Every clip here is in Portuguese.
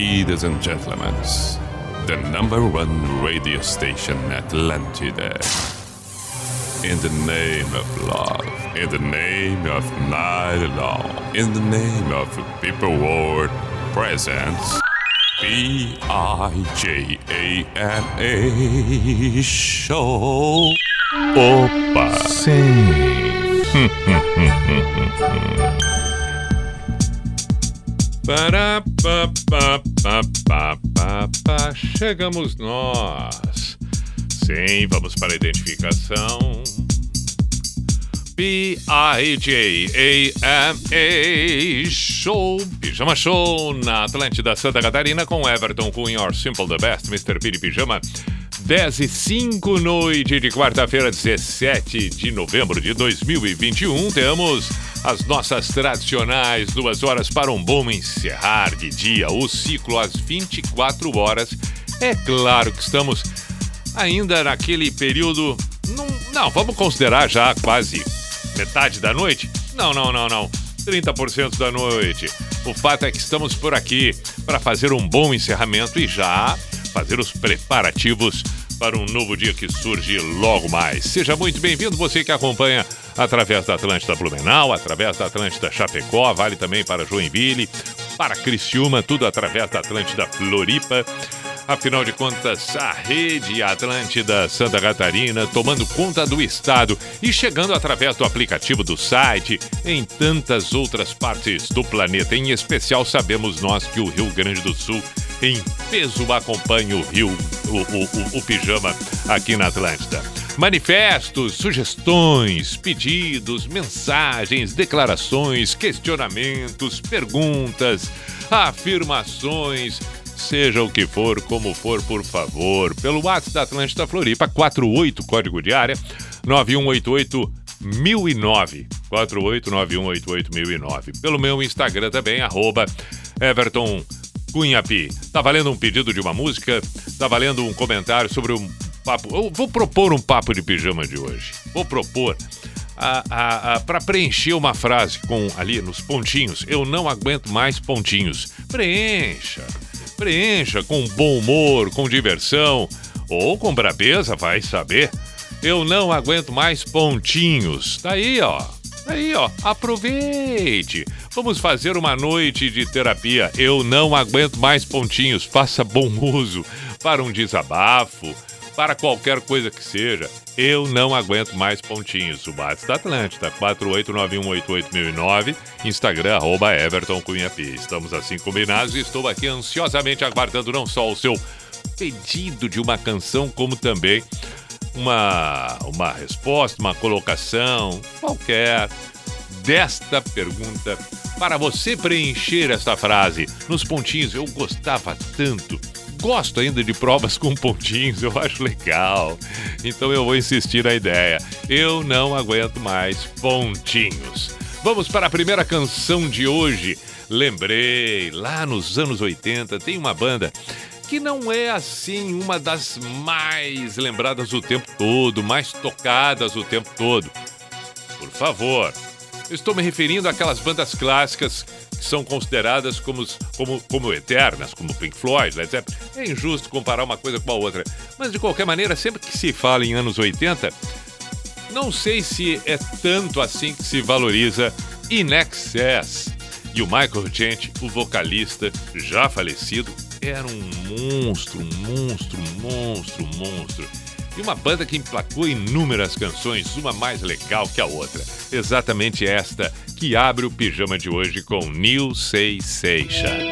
Ladies and gentlemen, the number one radio station Atlântida. In the name of love, in the name of night long, in the name of people world presence, Bijana Show. Opa! Sim! Pará, pá, pá, pá, pá, pá. Chegamos nós. Sim, vamos para a identificação. Bijana Show, Pijama Show na Atlântida Santa Catarina com Everton Cunha, Or Simple the Best, Mr. Piri Pijama. 10:05, noite de quarta-feira, 17 de novembro de 2021. Temos as nossas tradicionais 2 horas para um bom encerrar de dia. O ciclo às 24 horas. É claro que estamos ainda naquele período... Não, vamos considerar já quase metade da noite? Não. 30% da noite. O fato é que estamos por aqui para fazer um bom encerramento e já fazer os preparativos para um novo dia que surge logo mais. Seja muito bem-vindo, você que acompanha através da Atlântida Blumenau, através da Atlântida Chapecó, vale também para Joinville, para Criciúma, tudo através da Atlântida Floripa. Afinal de contas, a rede Atlântida Santa Catarina tomando conta do estado e chegando através do aplicativo do site em tantas outras partes do planeta. Em especial, sabemos nós que o Rio Grande do Sul em peso acompanha o Rio, o Pijama aqui na Atlântida. Manifestos, sugestões, pedidos, mensagens, declarações, questionamentos, perguntas, afirmações... Seja o que for, como for, por favor, pelo WhatsApp da Atlântida Floripa, 48, código de área, 9188009, 489188009. Pelo meu Instagram também, @EvertonCunhapi. Tá valendo um pedido de uma música, tá valendo um comentário sobre um papo. Eu vou propor um papo de pijama de hoje. Vou propor... para preencher uma frase com ali nos pontinhos. Eu não aguento mais pontinhos. Preencha com bom humor, com diversão ou com brabeza, vai saber. Eu não aguento mais pontinhos. Tá aí, ó. Aproveite. Vamos fazer uma noite de terapia. Eu não aguento mais pontinhos. Faça bom uso para um desabafo, para qualquer coisa que seja. Eu não aguento mais pontinhos. O WhatsApp da Atlântida, 489188009, Instagram, @EvertonCunhapi. Estamos assim combinados e estou aqui ansiosamente aguardando não só o seu pedido de uma canção, como também uma resposta, uma colocação qualquer desta pergunta para você preencher esta frase. Nos pontinhos, eu gostava tanto. Gosto ainda de provas com pontinhos, eu acho legal. Então eu vou insistir na ideia. Eu não aguento mais pontinhos. Vamos para a primeira canção de hoje. Lembrei, lá nos anos 80, tem uma banda que não é assim uma das mais lembradas o tempo todo, mais tocadas o tempo todo. Por favor, estou me referindo àquelas bandas clássicas que são consideradas como eternas, como Pink Floyd, Led Zeppelin. É injusto comparar uma coisa com a outra. Mas, de qualquer maneira, sempre que se fala em anos 80, não sei se é tanto assim que se valoriza INXS. E o Michael Gent, o vocalista já falecido, era um monstro. E uma banda que emplacou inúmeras canções, uma mais legal que a outra. Exatamente esta que abre o pijama de hoje com Neil Seixas.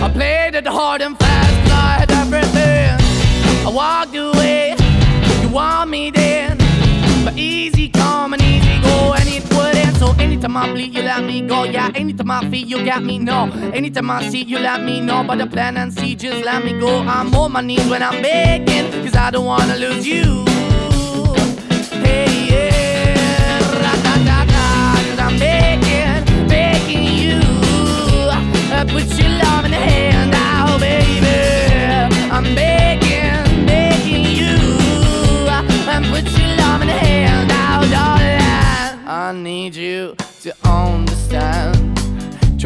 I bleed, you let me go, yeah. Anytime I feel, you got me, no. Anytime I see, you let me know. But the plan and see, just let me go. I'm on my knees when I'm begging, cause I don't wanna lose you. Hey, yeah, ra-da-da-da. Cause I'm begging, begging you. Put your love in the hand now, baby. I'm begging, begging you. Put your love in the hand now, darling. I need you to understand,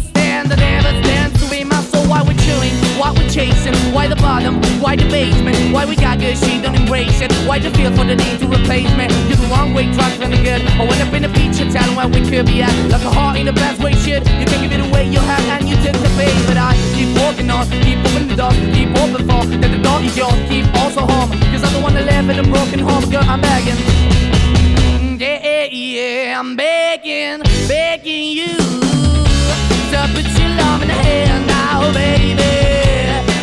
stand, that never stands to be my soul. Why we're chewing, why we're chasing, why the bottom, why the basement, why we got good, she don't embrace it, why the feel for the need to replace me, you're the wrong way, trying to the good, I went up in the feature, telling where we could be at, like a heart in the best way, shit, you can give it away, you have, and you took the bait, but I keep walking on, keep opening the door, keep open for, that the door is yours, keep also home, cause I'm the one that live in a broken home, girl, I'm begging, yeah, yeah, I'm begging, begging you, to put your love in the hand now, baby.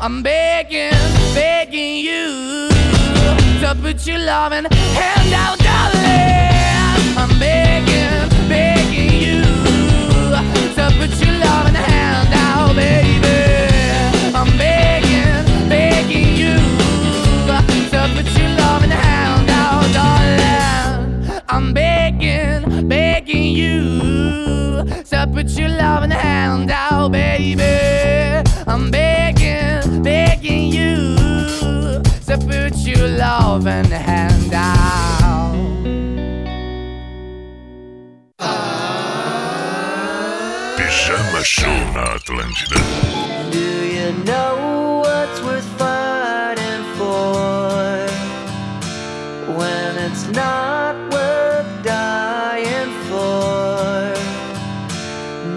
I'm begging, begging you to put your loving hand out, darling. I'm begging, begging you to put your loving hand out, baby. I'm begging, begging you to put your loving hand out, darling. I'm begging, begging you to put your loving hand out, baby. I'm begging, begging you to put your love and hand out. Pijama Show na Atlântida. Do you know what's worth fighting for when it's not worth dying for?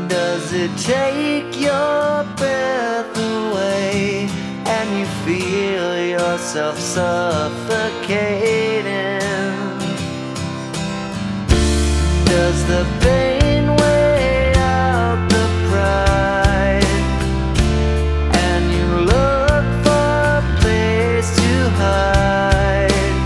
Does it take your feel yourself suffocating? Does the pain weigh out the pride? And you look for a place to hide.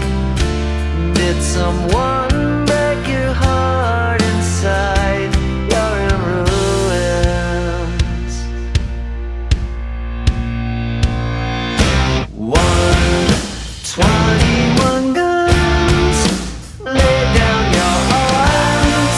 Did someone break your heart inside? You're in ruins. One, 21 guns, lay down your arms.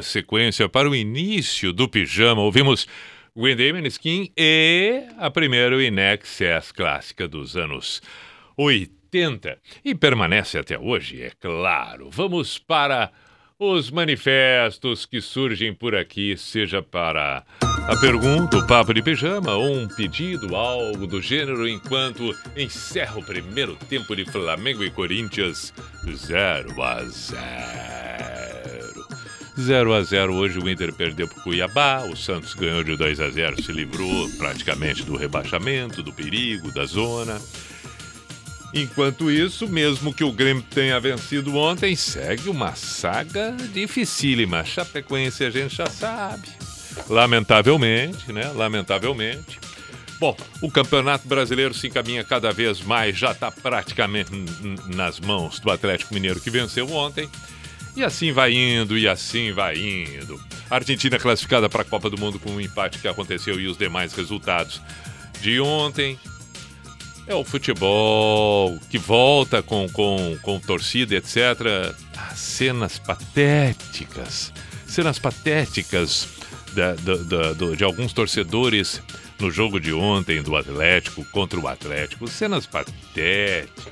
Sequência para o início do pijama, ouvimos Gwen Damon Skin e a primeira INXS clássica dos anos 80 e permanece até hoje, é claro. Vamos para os manifestos que surgem por aqui, seja para a pergunta, o papo de pijama ou um pedido, algo do gênero, enquanto encerra o primeiro tempo de Flamengo e Corinthians 0 a 0 hoje. O Inter perdeu para o Cuiabá, o Santos ganhou de 2 a 0, se livrou praticamente do rebaixamento, do perigo, da zona. Enquanto isso, mesmo que o Grêmio tenha vencido ontem, segue uma saga dificílima. Chapecoense a gente já sabe, lamentavelmente, né? Lamentavelmente. Bom, o Campeonato Brasileiro se encaminha cada vez mais, já está praticamente nas mãos do Atlético Mineiro, que venceu ontem. E assim vai indo, e assim vai indo. A Argentina classificada para a Copa do Mundo com um empate que aconteceu e os demais resultados de ontem. É o futebol que volta com torcida, etc. Cenas patéticas de alguns torcedores no jogo de ontem do Atlético contra o Atlético. Cenas patéticas.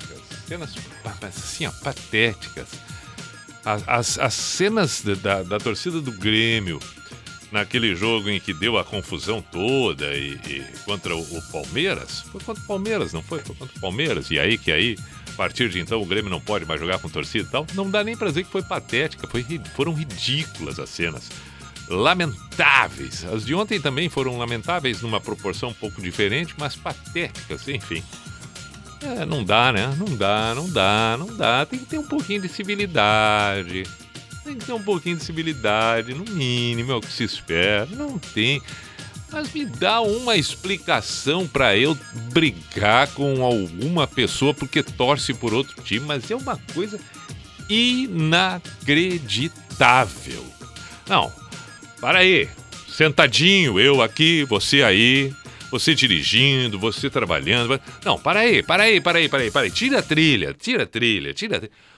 As cenas da torcida do Grêmio, naquele jogo em que deu a confusão toda e contra o Palmeiras, foi contra o Palmeiras, não foi? Foi contra o Palmeiras, e aí que aí, a partir de então, o Grêmio não pode mais jogar com torcida e tal, não dá nem pra dizer que foi patética, foram ridículas as cenas, lamentáveis. As de ontem também foram lamentáveis, numa proporção um pouco diferente, mas patéticas, enfim. Não dá, né? Não dá. Tem que ter um pouquinho de civilidade. No mínimo, é o que se espera. Não tem. Mas me dá uma explicação pra eu brigar com alguma pessoa porque torce por outro time, mas é uma coisa inacreditável. Não, para aí. Sentadinho, eu aqui, você aí. Você dirigindo, você trabalhando. Não, para aí. Tira a trilha.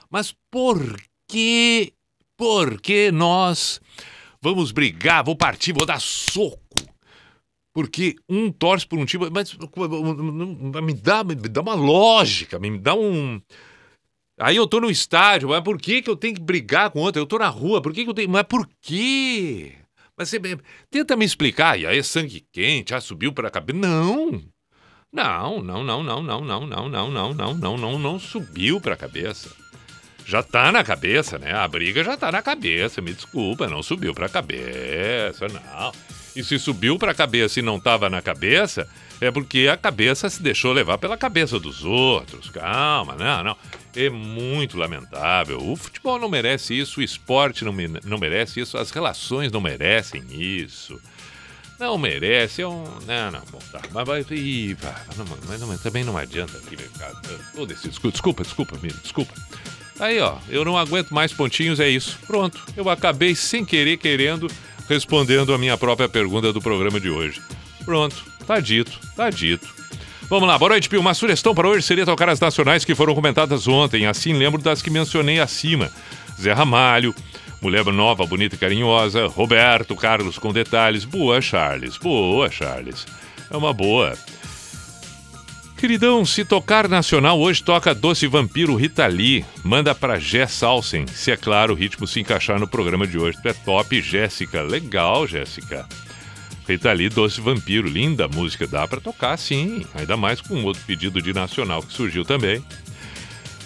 Mas por que nós vamos brigar? Vou partir, vou dar soco. Porque um torce por um time. Mas me dá uma lógica, me dá um... Aí eu tô no estádio, mas por que que eu tenho que brigar com outro? Eu tô na rua, por que que eu tenho... Mas por quê? Mas você tenta me explicar, e aí é sangue quente, ah, subiu para a cabeça. Não subiu para a cabeça. Já tá na cabeça, né? A briga já tá na cabeça, me desculpa, não subiu para a cabeça, não. E se subiu para a cabeça e não estava na cabeça, é porque a cabeça se deixou levar pela cabeça dos outros. Calma, não. É muito lamentável. O futebol não merece isso, o esporte não merece isso, as relações não merecem isso. Não merece, é um... Não, bom, tá. Mas também não adianta aqui, meu cara. Desculpa. Aí, ó, eu não aguento mais pontinhos, é isso. Pronto, eu acabei sem querer, querendo, respondendo a minha própria pergunta do programa de hoje. Pronto, tá dito. Vamos lá, boa noite, Pio. Uma sugestão para hoje seria tocar as nacionais que foram comentadas ontem. Assim lembro das que mencionei acima. Zé Ramalho... Mulher Nova, Bonita e Carinhosa, Roberto Carlos com Detalhes. Boa, Charles. É uma boa. Queridão, se tocar nacional, hoje toca Doce Vampiro, Rita Lee. Manda pra Jé Salsen, se é claro o ritmo se encaixar no programa de hoje. É top, Jéssica. Legal, Jéssica. Rita Lee, Doce Vampiro. Linda música, dá pra tocar, sim. Ainda mais com outro pedido de nacional que surgiu também.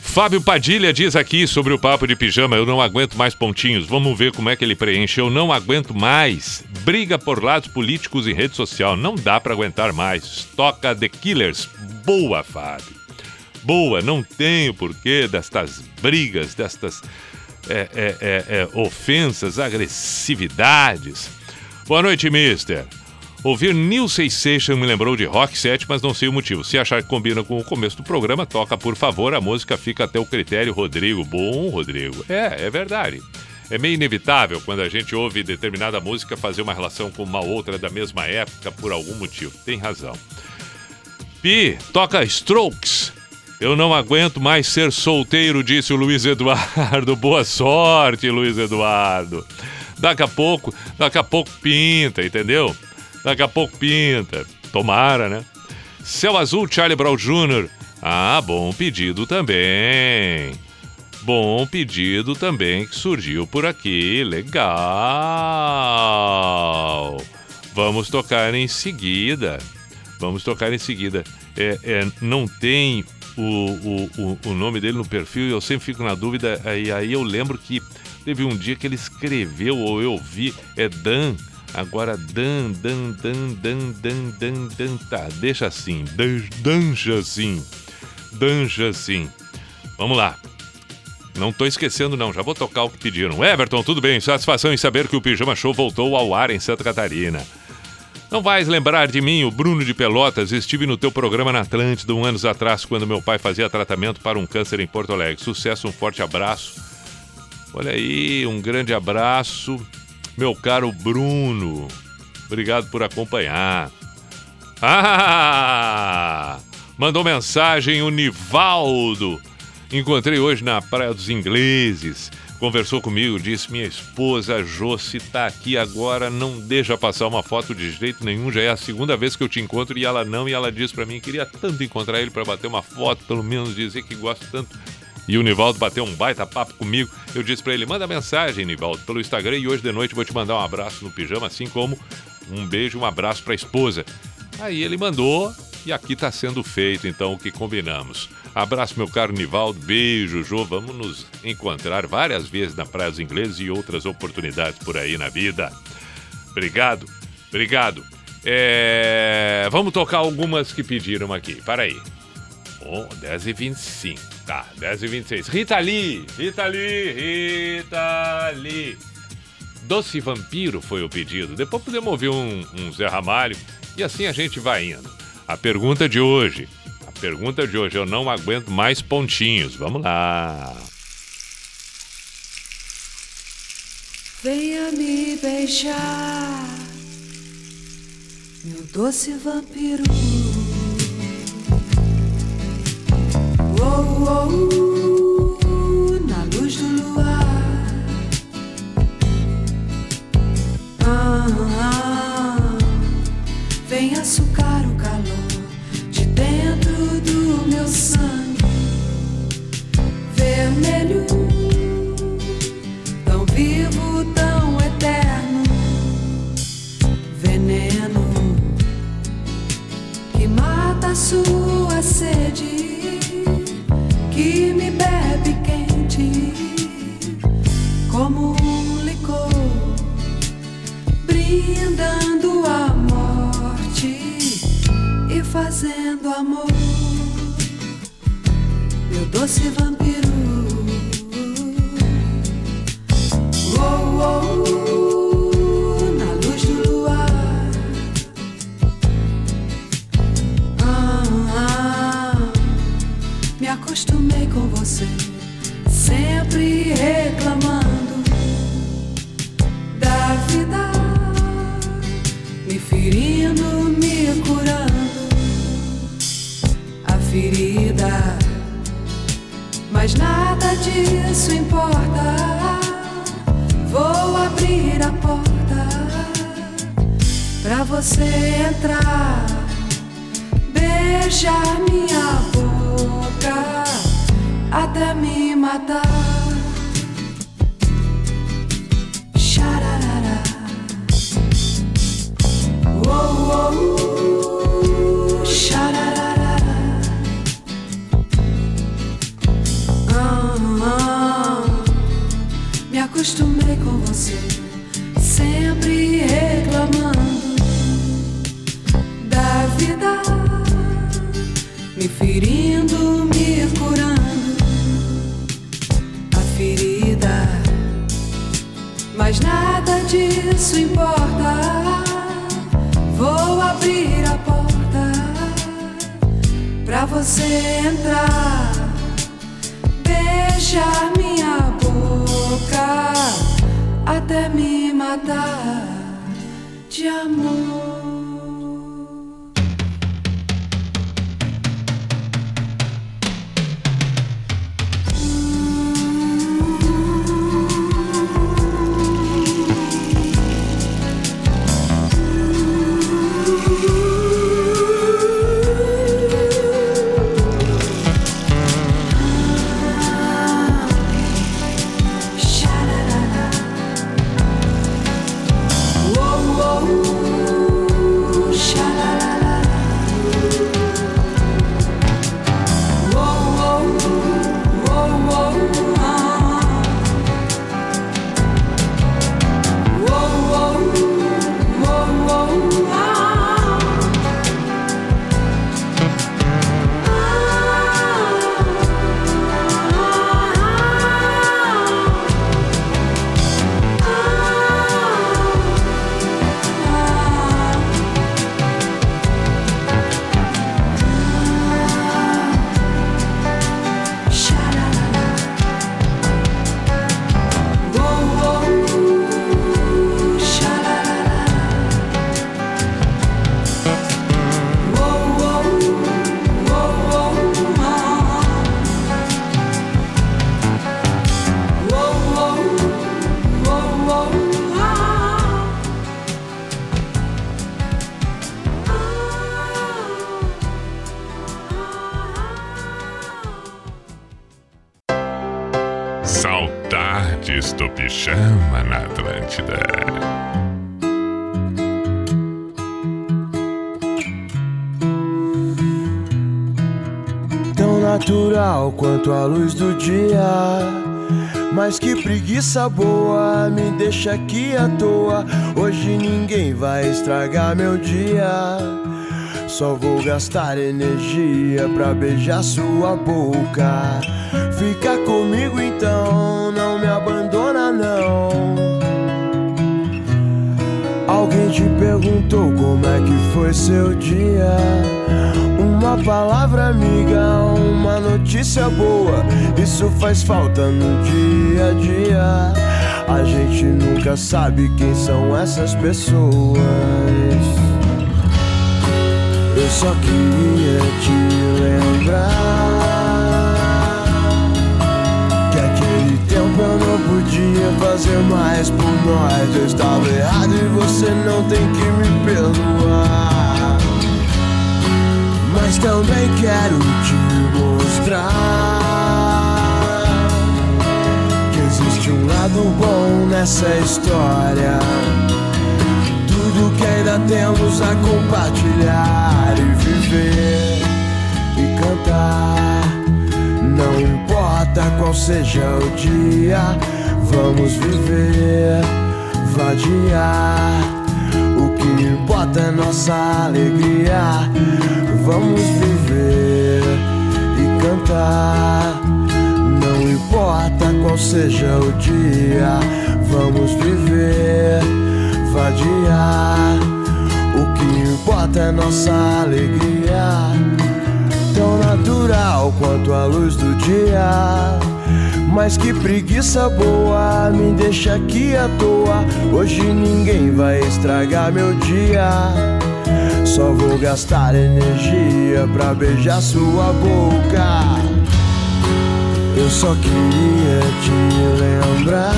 Fábio Padilha diz aqui sobre o papo de pijama, eu não aguento mais pontinhos, vamos ver como é que ele preenche, eu não aguento mais, briga por lados políticos em rede social, não dá pra aguentar mais, toca The Killers, boa Fábio, boa, não tem o porquê destas brigas, destas ofensas, agressividades. Boa noite, mister. Ouvir Neil Seixas me lembrou de Rock 7, mas não sei o motivo. Se achar que combina com o começo do programa, toca, por favor. A música fica até o critério, Rodrigo. Bom, Rodrigo. É verdade. É meio inevitável quando a gente ouve determinada música fazer uma relação com uma outra da mesma época por algum motivo. Tem razão. Pi, toca Strokes. Eu não aguento mais ser solteiro, disse o Luiz Eduardo. Boa sorte, Luiz Eduardo. Daqui a pouco pinta, entendeu? Daqui a pouco pinta. Tomara, né? Céu Azul, Charlie Brown Jr. Ah, bom pedido também que surgiu por aqui. Legal. Vamos tocar em seguida. Não tem o nome dele no perfil e eu sempre fico na dúvida. Aí eu lembro que teve um dia que ele escreveu ou eu vi. É Dan. Agora, Dan, tá, deixa assim, Danja assim. Vamos lá. Não tô esquecendo não, já vou tocar o que pediram. Everton, tudo bem, satisfação em saber que o Pijama Show voltou ao ar em Santa Catarina. Não vais lembrar de mim, o Bruno de Pelotas, estive no teu programa na Atlântida um anos atrás, quando meu pai fazia tratamento para um câncer em Porto Alegre. Sucesso, um forte abraço. Olha aí, um grande abraço. Meu caro Bruno, obrigado por acompanhar. Ah! Mandou mensagem o Nivaldo. Encontrei hoje na Praia dos Ingleses. Conversou comigo, disse, minha esposa Jô, se tá aqui agora, não deixa passar uma foto de jeito nenhum. Já é a segunda vez que eu te encontro e ela não. E ela disse pra mim, queria tanto encontrar ele pra bater uma foto, pelo menos dizer que gosto tanto. E o Nivaldo bateu um baita papo comigo. Eu disse pra ele, manda mensagem, Nivaldo, pelo Instagram. E hoje de noite vou te mandar um abraço no pijama, assim como um beijo, um abraço pra esposa. Aí ele mandou e aqui tá sendo feito, então, o que combinamos. Abraço, meu caro Nivaldo. Beijo, Jô. Vamos nos encontrar várias vezes na Praia dos Ingleses e outras oportunidades por aí na vida. Obrigado. Vamos tocar algumas que pediram aqui. Para aí. Bom, 10h25. Tá, 10h26. Rita Lee. Doce Vampiro foi o pedido. Depois podemos ouvir um Zé Ramalho. E assim a gente vai indo. A pergunta de hoje. Eu não aguento mais pontinhos. Vamos lá. Venha me beijar, meu doce vampiro. Na luz do luar, vem açucar o calor de dentro do meu sangue vermelho, tão vivo, tão eterno, veneno que fazendo amor, meu doce vampiro. Na luz do luar, me acostumei com você, sempre reclamando da vida, me ferindo, me curando a ferida, mas nada disso importa. Vou abrir a porta pra você entrar, beijar minha boca até me matar. Xararara. Oh, oh, xararara. Me acostumei com você, sempre reclamando da vida, me ferindo, me curando a ferida, mas nada disso importa. Vou abrir a porta pra você entrar, beijar minha boca até me matar de amor. Quanto à luz do dia, mas que preguiça boa, me deixa aqui à toa. Hoje ninguém vai estragar meu dia, só vou gastar energia pra beijar sua boca. Fica comigo então, não me abandona não. Alguém te perguntou como é que foi seu dia? Uma palavra amiga, uma notícia boa, isso faz falta no dia a dia. A gente nunca sabe quem são essas pessoas. Eu só queria te lembrar que aquele tempo eu não podia fazer mais por nós. Eu estava errado e você não tem que me perdoar. Mas também quero te mostrar que existe um lado bom nessa história. Tudo que ainda temos a compartilhar e viver e cantar. Não importa qual seja o dia, vamos viver, vadiar. que importa é nossa alegria. Vamos viver e cantar, não importa qual seja o dia. Vamos viver, vadiar, o que importa é nossa alegria, tão natural quanto a luz do dia. Mas que preguiça boa, me deixa aqui à toa. Hoje ninguém vai estragar meu dia. Só vou gastar energia pra beijar sua boca. Eu só queria te lembrar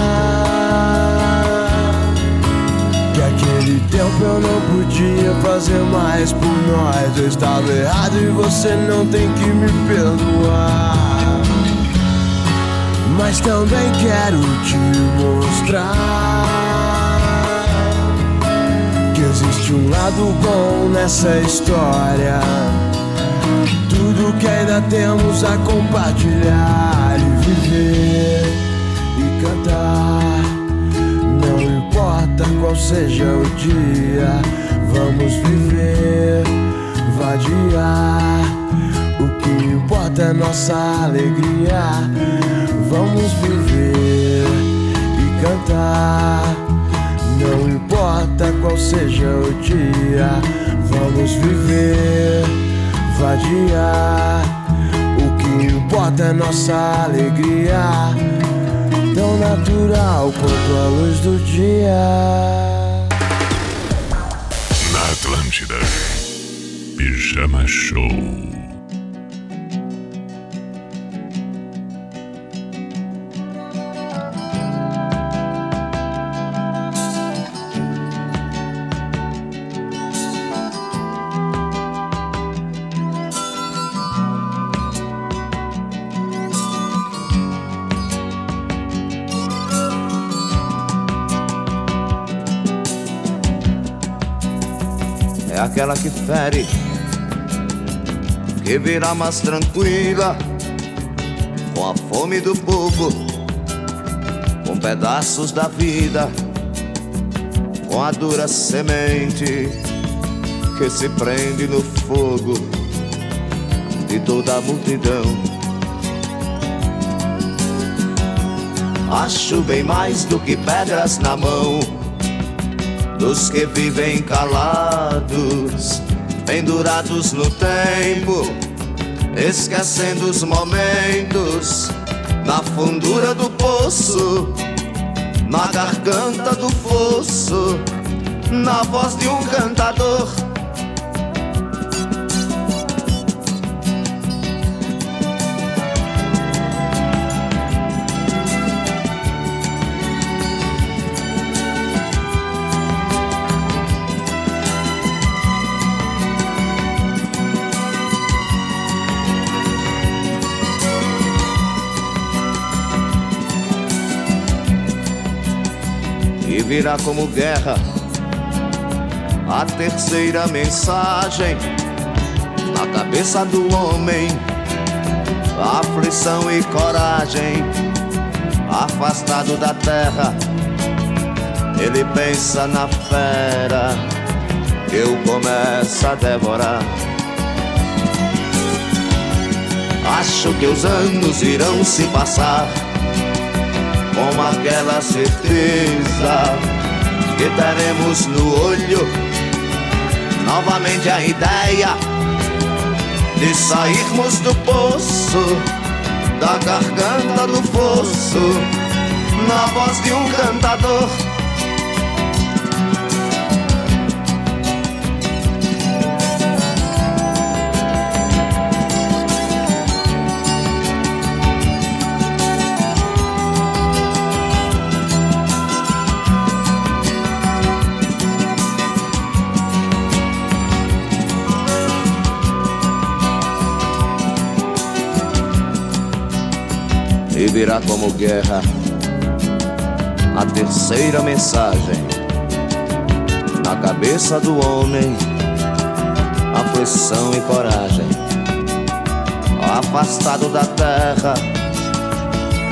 que aquele tempo eu não podia fazer mais por nós. Eu estava errado e você não tem que me perdoar. Mas também quero te mostrar que existe um lado bom nessa história. Tudo que ainda temos a compartilhar e viver e cantar. Não importa qual seja o dia, vamos viver, vadiar. O que importa é nossa alegria. Vamos viver e cantar, não importa qual seja o dia. Vamos viver, vadiar, o que importa é nossa alegria, tão natural quanto a luz do dia. Na Atlântida, Pijama Show. Aquela que fere, que virá mais tranquila, com a fome do pouco, com pedaços da vida, com a dura semente que se prende no fogo de toda a multidão. Acho bem mais do que pedras na mão dos que vivem calados, pendurados no tempo, esquecendo os momentos, na fundura do poço, na garganta do fosso, na voz de um cantador. Virá como guerra a terceira mensagem na cabeça do homem, aflição e coragem. Afastado da terra, ele pensa na fera que o começa a devorar. Acho que os anos irão se passar com aquela certeza que teremos no olho novamente a ideia de sairmos do poço, da garganta do fosso, na voz de um cantador. E virá como guerra a terceira mensagem na cabeça do homem, aflição e coragem. Afastado da terra,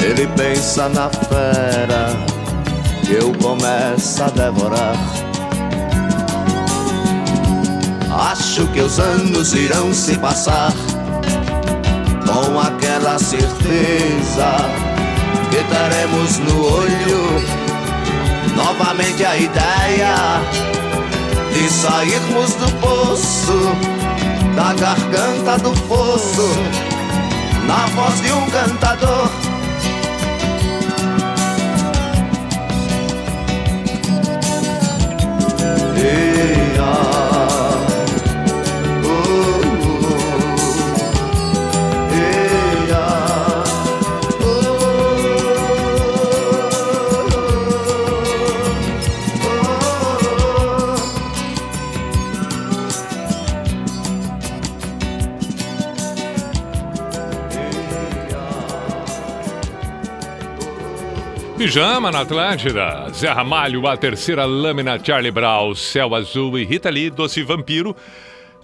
ele pensa na fera que o começa a devorar. Acho que os anos irão se passar com aquela certeza que estaremos no olho novamente a ideia de sairmos do poço, da garganta do poço, na voz de um cantador. Pijama na Atlântida, Zé Ramalho, A Terceira Lâmina, Charlie Brown, Céu Azul e Rita Lee, Doce Vampiro.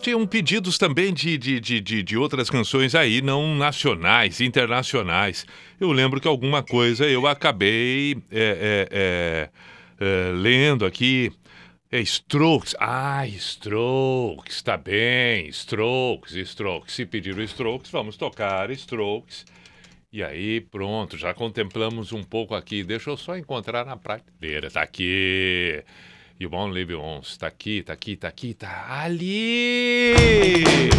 Tinham pedidos também de outras canções aí, não nacionais, internacionais. Eu lembro que alguma coisa eu acabei lendo aqui. É Strokes. Ah, Strokes, tá bem. Strokes. Se pediram Strokes, vamos tocar Strokes. E aí, pronto, já contemplamos um pouco aqui. Deixa eu só encontrar na prateleira. Tá aqui. You Won't Live Once. Tá aqui. Tá ali.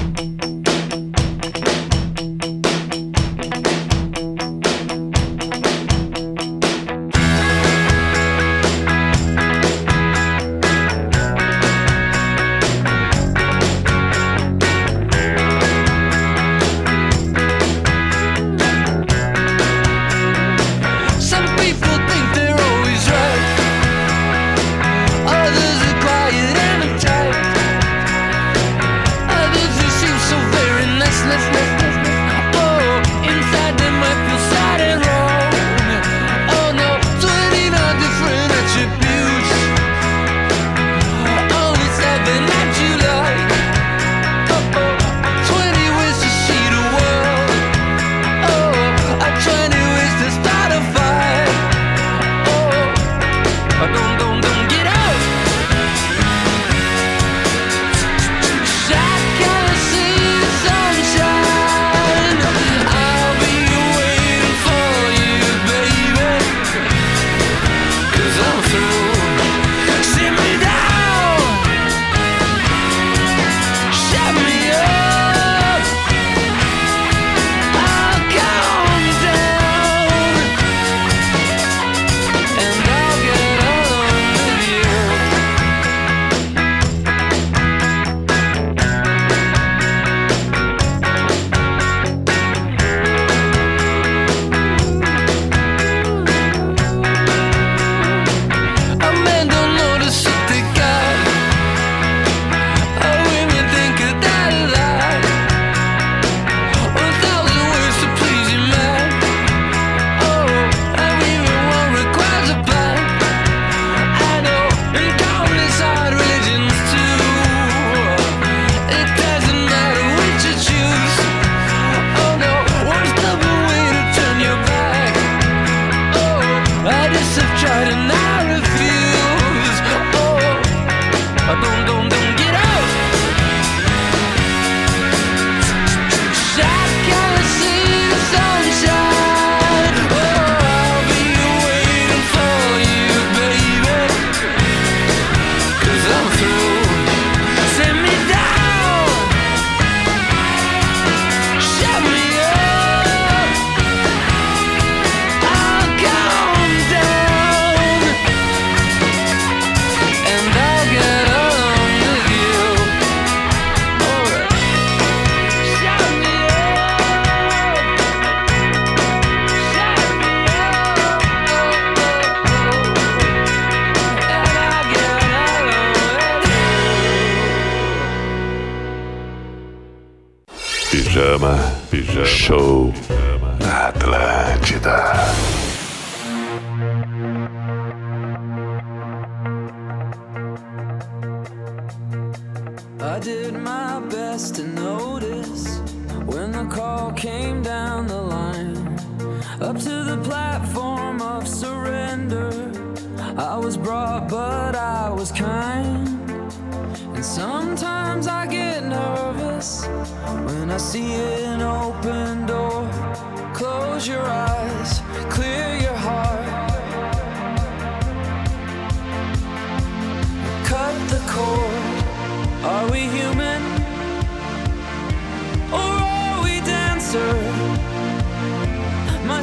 I was brought, but I was kind. And sometimes I glass. When I see an open door, close your eyes, clear your heart. Cut the cord. Are we human? Or are we dancer? My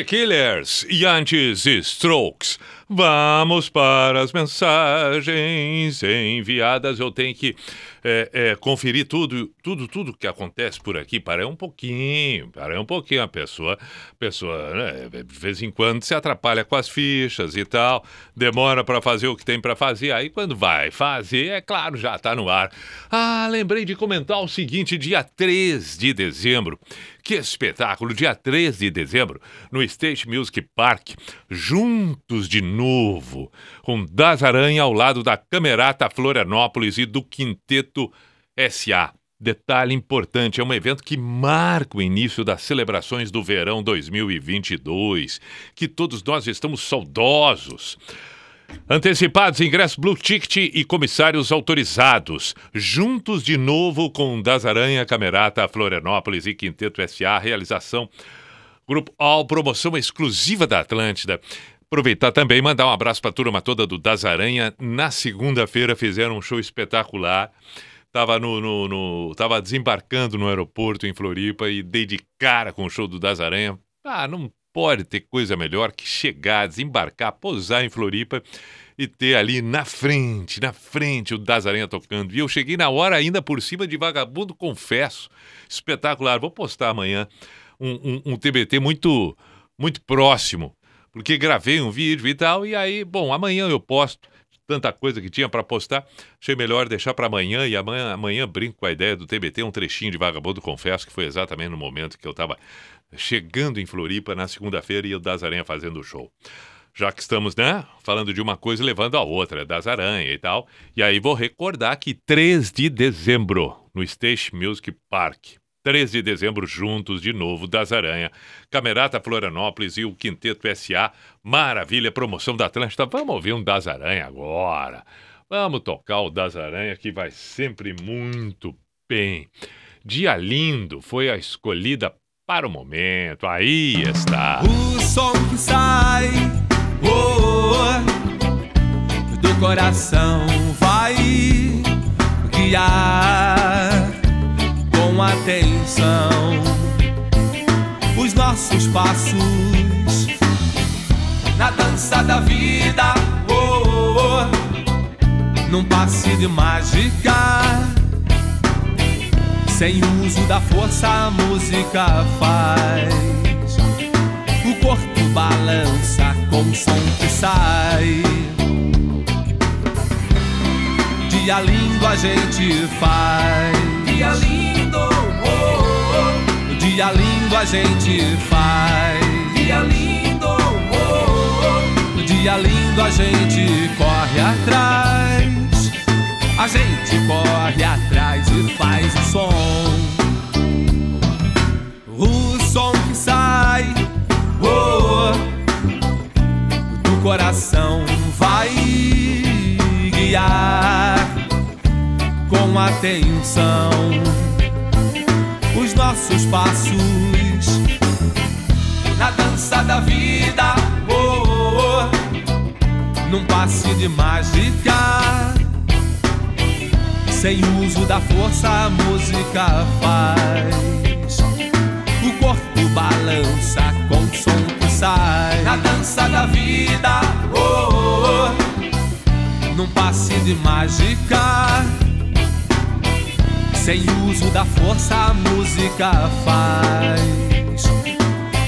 The Killers e antes Strokes. Vamos para as mensagens enviadas. Eu tenho que conferir tudo que acontece por aqui. Parei um pouquinho. A pessoa né, de vez em quando se atrapalha com as fichas e tal. Demora para fazer o que tem para fazer. Aí quando vai fazer, é claro, já está no ar. Ah, lembrei de comentar o seguinte, dia 3 de dezembro. Que espetáculo! Dia 3 de dezembro, no Stage Music Park, juntos de novo, com Dazaranha ao lado da Camerata Florianópolis e do Quinteto S.A. Detalhe importante, é um evento que marca o início das celebrações do verão 2022, que todos nós estamos saudosos. Antecipados, ingressos Blue Ticket e comissários autorizados. Juntos de novo com Dazaranha, Camerata, Florianópolis e Quinteto S.A. Realização Grupo All, promoção exclusiva da Atlântida. Aproveitar também e mandar um abraço para a turma toda do Dazaranha. Na segunda-feira fizeram um show espetacular. Tava desembarcando no aeroporto em Floripa e dei de cara com o show do Dazaranha. Ah, não pode ter coisa melhor que chegar, desembarcar, pousar em Floripa e ter ali na frente o Dazaranha tocando. E eu cheguei na hora ainda por cima de Vagabundo, confesso. Espetacular. Vou postar amanhã um TBT muito, muito próximo, porque gravei um vídeo e tal. E aí, bom, amanhã eu posto. tanta coisa que tinha para postar. Achei melhor deixar para amanhã, e amanhã brinco com a ideia do TBT, um trechinho de Vagabundo Confesso, que foi exatamente no momento que eu estava chegando em Floripa na segunda-feira e o Dazaranha fazendo o show. Já que estamos, né, falando de uma coisa levando a outra, Dazaranha e tal. E aí vou recordar que 3 de dezembro, no Stage Music Park, 3 de dezembro, juntos de novo, Dazaranha, Camerata Florianópolis e o Quinteto S.A. Maravilha, promoção da Atlântida. Vamos ouvir um Dazaranha agora. Vamos tocar o Dazaranha, que vai sempre muito bem. Dia Lindo foi a escolhida para o momento. Aí está. O som que sai... do coração vai guiar com atenção os nossos passos na dança da vida, num passe de mágica, sem uso da força a música faz o corpo balança com o som que sai. Dia lindo a gente faz. Dia lindo, oh, oh. Dia lindo a gente faz. Dia lindo, oh, oh. Dia lindo a gente corre atrás. A gente corre atrás e faz o som. O som que sai, oh, do coração vai guiar com atenção os nossos passos na dança da vida, oh, oh, num passe de mágica, sem uso da força a música faz o corpo balança com o som que sai. Na dança da vida, oh, oh, oh, num passe de mágica, sem uso da força a música faz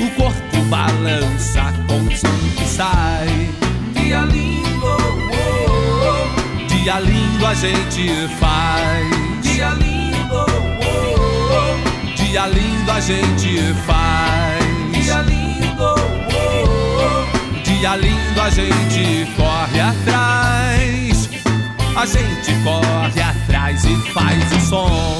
o corpo balança com o som que sai. Dia lindo, oh, oh, oh. Dia lindo a gente faz. Dia lindo, oh, oh, oh. Dia lindo a gente faz. Dia lindo, oh, oh. Dia lindo a gente corre atrás. A gente corre atrás e faz o som.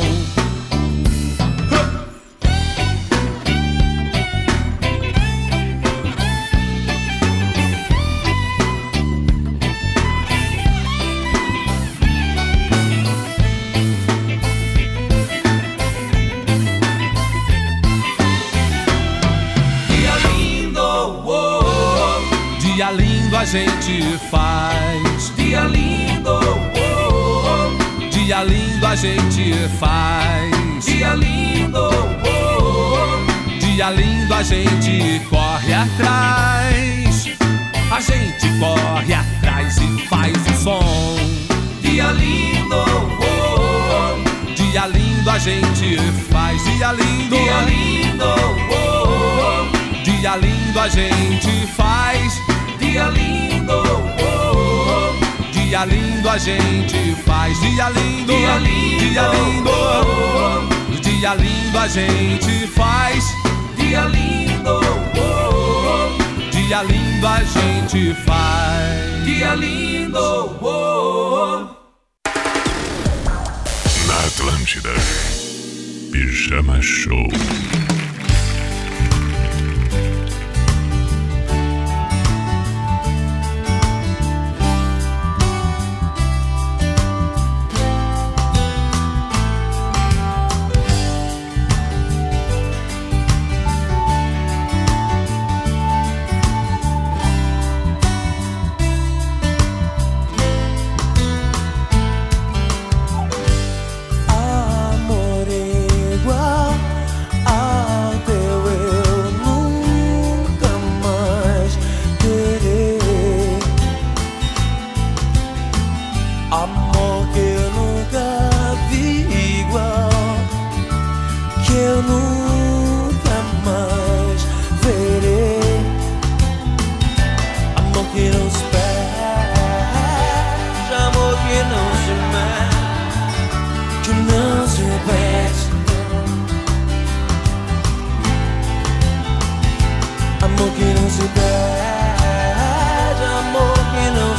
Dia lindo a gente faz. Dia lindo, oh, oh. Dia lindo a gente faz. Dia lindo, oh, oh. Dia lindo a gente corre atrás. A gente corre atrás e faz o som. Dia lindo, oh, oh. Dia lindo a gente faz. Dia lindo, dia lindo, oh, oh. Dia lindo a gente faz. Dia lindo, oh, oh. Dia lindo a gente faz. Dia lindo, dia lindo, dia lindo, oh, oh. Dia lindo a gente faz. Dia lindo, oh, oh. Dia lindo a gente faz. Dia lindo, oh, oh. Na Atlântida, Pijama Show.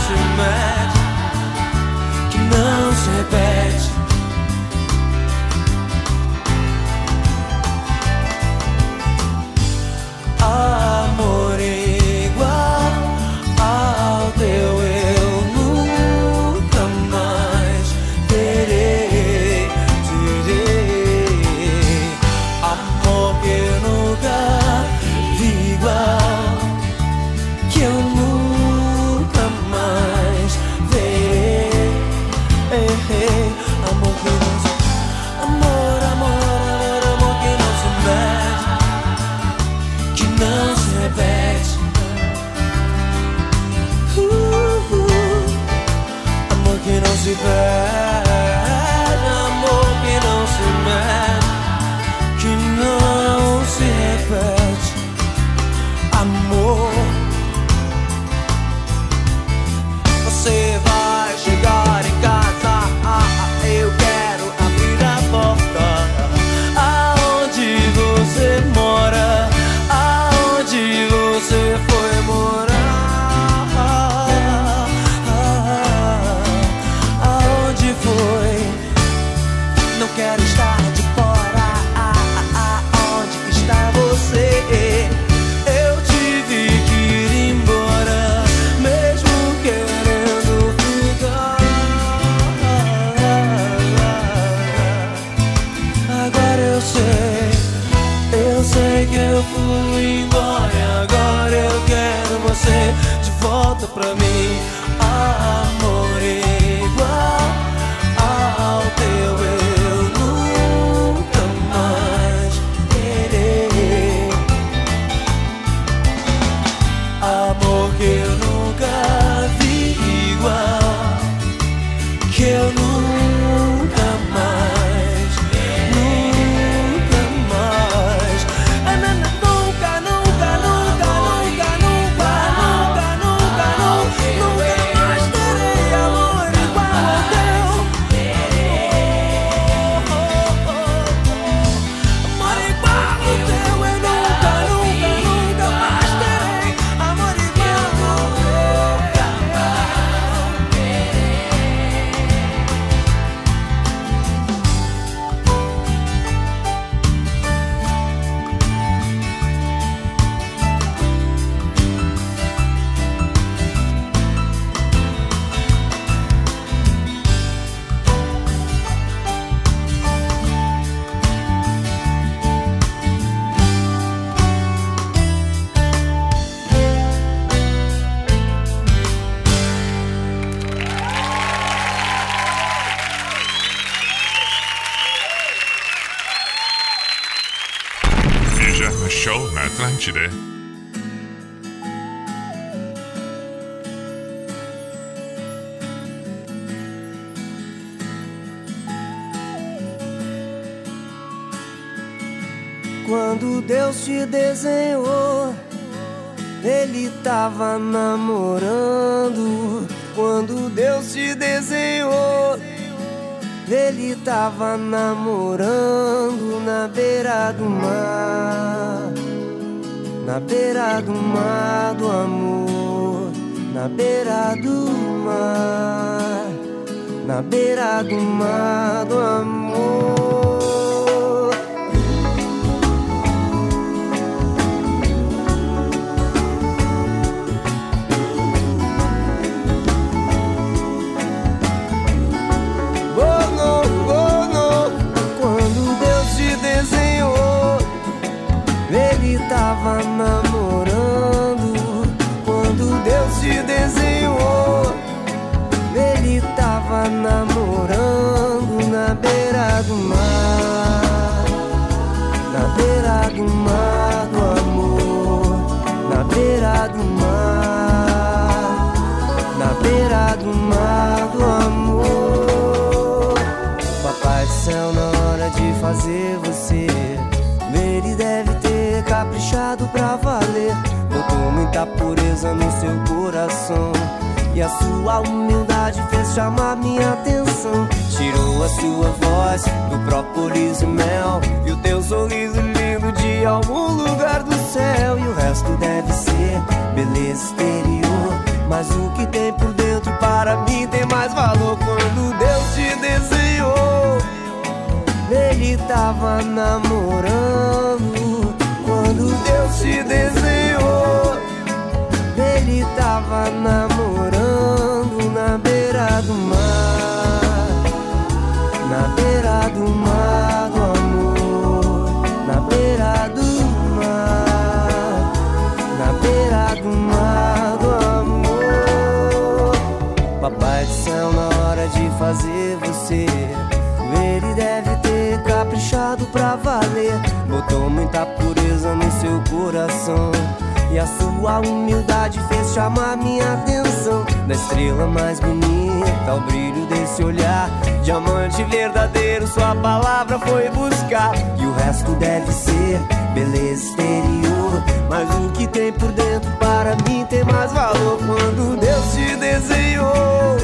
se mede, que não se repete. Amor igual ao teu eu nunca mais terei, terei. Amor que nunca vi igual, que eu nunca mais verei. Amor que não se... Amor, amor, amor, amor que não se mede, não se repete. Amor que não se perde, amor que não se mede, que não se repete. Amor, você vai chegar em casa, eu quero abrir a porta. Aonde você mora? Onde você foi morar? Aonde foi? Não quero estar de fora. Aonde está você? Eu tive que ir embora, mesmo querendo ficar. Agora eu sei. Eu sei que eu fui embora e agora eu quero você de volta pra mim. Amor igual ao teu eu nunca mais terei. Amor que eu nunca vi igual, que eu nunca mais... Atlântida. Quando Deus te desenhou, Ele tava namorando. Quando Deus te desenhou, Ele tava namorando na beira do mar. Na beira do mar do amor, na beira do mar, na beira do mar do amor. Oh não, quando Deus te desenhou, Ele tava namorando. Quando Deus te desenhou, Ele tava namorando na beira do mar, na beira do mar do amor, na beira do mar, na beira do mar do amor. Papai do céu, na hora de fazer você, Ele deve ter caprichado pra valer. Botou muita pureza no seu coração, e a sua humildade fez chamar minha atenção. Tirou a sua voz do própolis e mel, e o teu sorriso lindo de algum lugar do céu. E o resto deve ser beleza exterior, mas o que tem por dentro para mim tem mais valor. Quando Deus te desenhou, ele tava namorando. Quando Deus te desenhou, ele tava namorando. Na beira do mar, na beira do mar do amor, na beira do mar, na beira do mar do amor. Papai do céu, na hora de fazer você, ele deve ter caprichado pra valer. Botou muita pureza no seu coração, e a sua humildade fez chamar minha atenção. Da estrela mais bonita ao brilho desse olhar, diamante verdadeiro sua palavra foi buscar. E o resto deve ser beleza exterior, mas o que tem por dentro para mim tem mais valor. Quando Deus te desenhou,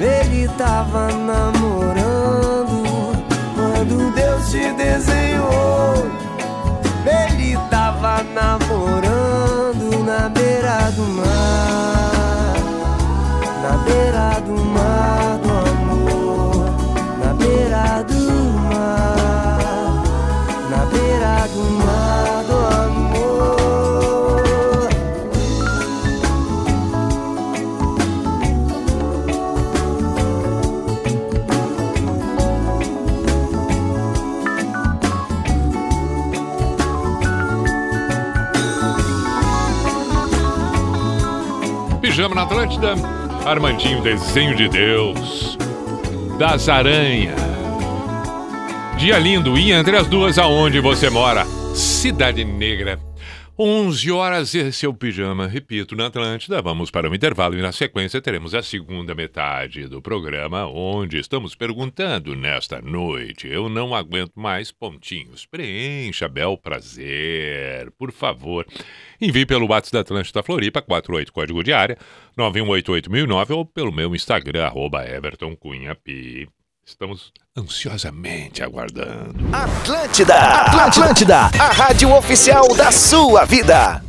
ele tava namorando. Quando Deus te desenhou, ele tava namorando. Na beira do mar, na beira do mar do amor, na beira do mar, na beira do mar do amor. Pijama na Atlântida, Armandinho, Desenho de Deus, Dazaranha. Dia lindo, e entre as duas, aonde você mora, Cidade Negra. 11 horas, esse é o Pijama, repito, na Atlântida. Vamos para o intervalo e na sequência teremos a segunda metade do programa, onde estamos perguntando nesta noite. Eu não aguento mais pontinhos. Preencha, bel prazer, por favor. Envie pelo WhatsApp da Atlântida Floripa, 48 código de área, 9188009, ou pelo meu Instagram, @EvertonCunhaPi. Estamos ansiosamente aguardando. Atlântida! Atlântida! A rádio oficial da sua vida!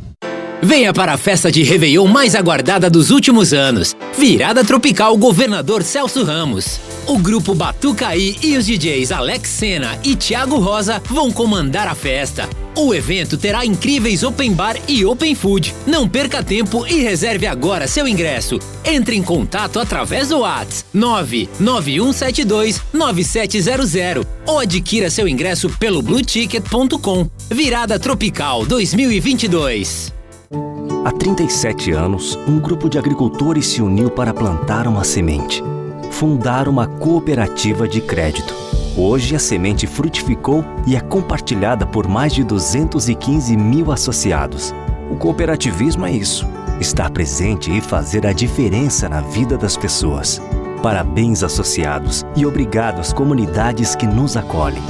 Venha para a festa de Réveillon mais aguardada dos últimos anos. Virada Tropical Governador Celso Ramos. O grupo Batucaí e os DJs Alex Senna e Thiago Rosa vão comandar a festa. O evento terá incríveis open bar e open food. Não perca tempo e reserve agora seu ingresso. Entre em contato através do WhatsApp 991729700 ou adquira seu ingresso pelo blueticket.com. Virada Tropical 2022. Há 37 anos, um grupo de agricultores se uniu para plantar uma semente. Fundaram uma cooperativa de crédito. Hoje, a semente frutificou e é compartilhada por mais de 215 mil associados. O cooperativismo é isso: estar presente e fazer a diferença na vida das pessoas. Parabéns, associados, e obrigado às comunidades que nos acolhem.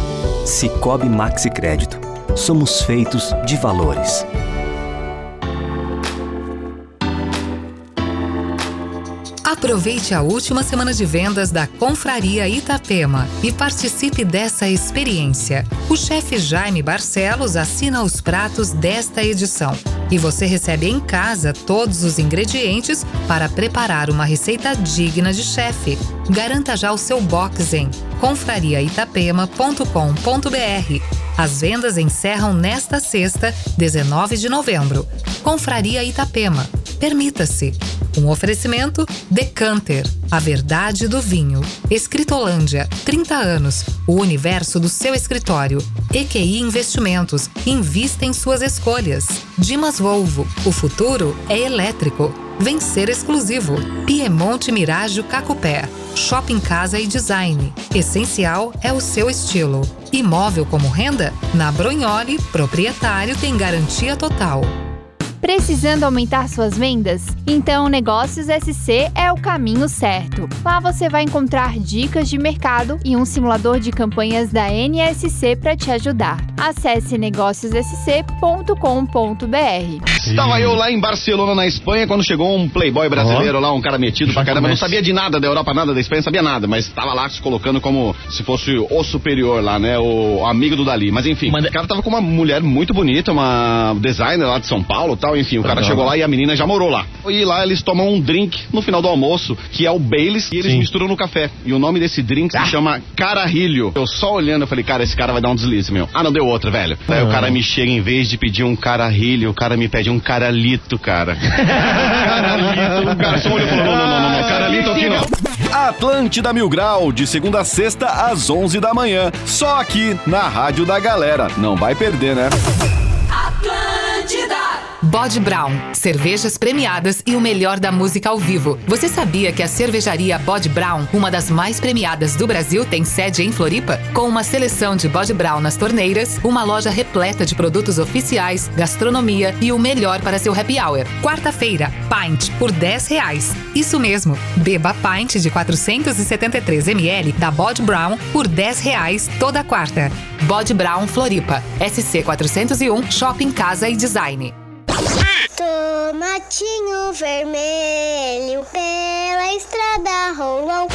Sicoob Maxi Crédito. Somos feitos de valores. Aproveite a última semana de vendas da Confraria Itapema e participe dessa experiência. O chefe Jaime Barcelos assina os pratos desta edição e você recebe em casa todos os ingredientes para preparar uma receita digna de chefe. Garanta já o seu box em confrariaitapema.com.br. As vendas encerram nesta sexta, 19 de novembro. Confraria Itapema. Permita-se. Um oferecimento Decanter, a verdade do vinho. Escritolândia, 30 anos, o universo do seu escritório. EQI Investimentos, invista em suas escolhas. Dimas Volvo, o futuro é elétrico. Vencer exclusivo. Piemonte Mirage Cacupé. Shopping Casa e Design. Essencial é o seu estilo. Imóvel como renda? Na Bronholi, proprietário tem garantia total. Precisando aumentar suas vendas? Então, Negócios SC é o caminho certo. Lá você vai encontrar dicas de mercado e um simulador de campanhas da NSC para te ajudar. Acesse negóciossc.com.br. Estava eu lá em Barcelona, na Espanha, quando chegou um playboy brasileiro lá, um cara metido pra caramba. Não sabia de nada da Europa, nada da Espanha, não sabia nada, mas estava lá se colocando como se fosse o superior lá, né? O amigo do Dali. Mas enfim, o cara tava com uma mulher muito bonita, uma designer lá de São Paulo e tal. tal, enfim, o cara chegou lá e a menina já morou lá. E lá eles tomam um drink no final do almoço, que é o Baileys, e eles misturam no café. E o nome desse drink se chama Carajilho. Eu só olhando, eu falei, cara, esse cara vai dar um deslize, meu. Ah, não deu outra, velho. Daí o cara me chega, em vez de pedir um Carajilho, o cara me pede um Caralito, cara. Caralito, o cara só olhou e falou, não, Caralito aqui não. Atlântida Mil Grau, de segunda a sexta às 11 da manhã, só aqui na Rádio da Galera. Não vai perder, né? Atlântida! Bod Brown, cervejas premiadas e o melhor da música ao vivo. Você sabia que a cervejaria Bod Brown, uma das mais premiadas do Brasil, tem sede em Floripa? Com uma seleção de Bod Brown nas torneiras, uma loja repleta de produtos oficiais, gastronomia e o melhor para seu happy hour. Quarta-feira, pint por R$10. Isso mesmo, beba a pint de 473 ml da Bod Brown por R$10 toda quarta. Bod Brown Floripa, SC 401, Shopping Casa e Design. Tomatinho vermelho pela estrada rolou.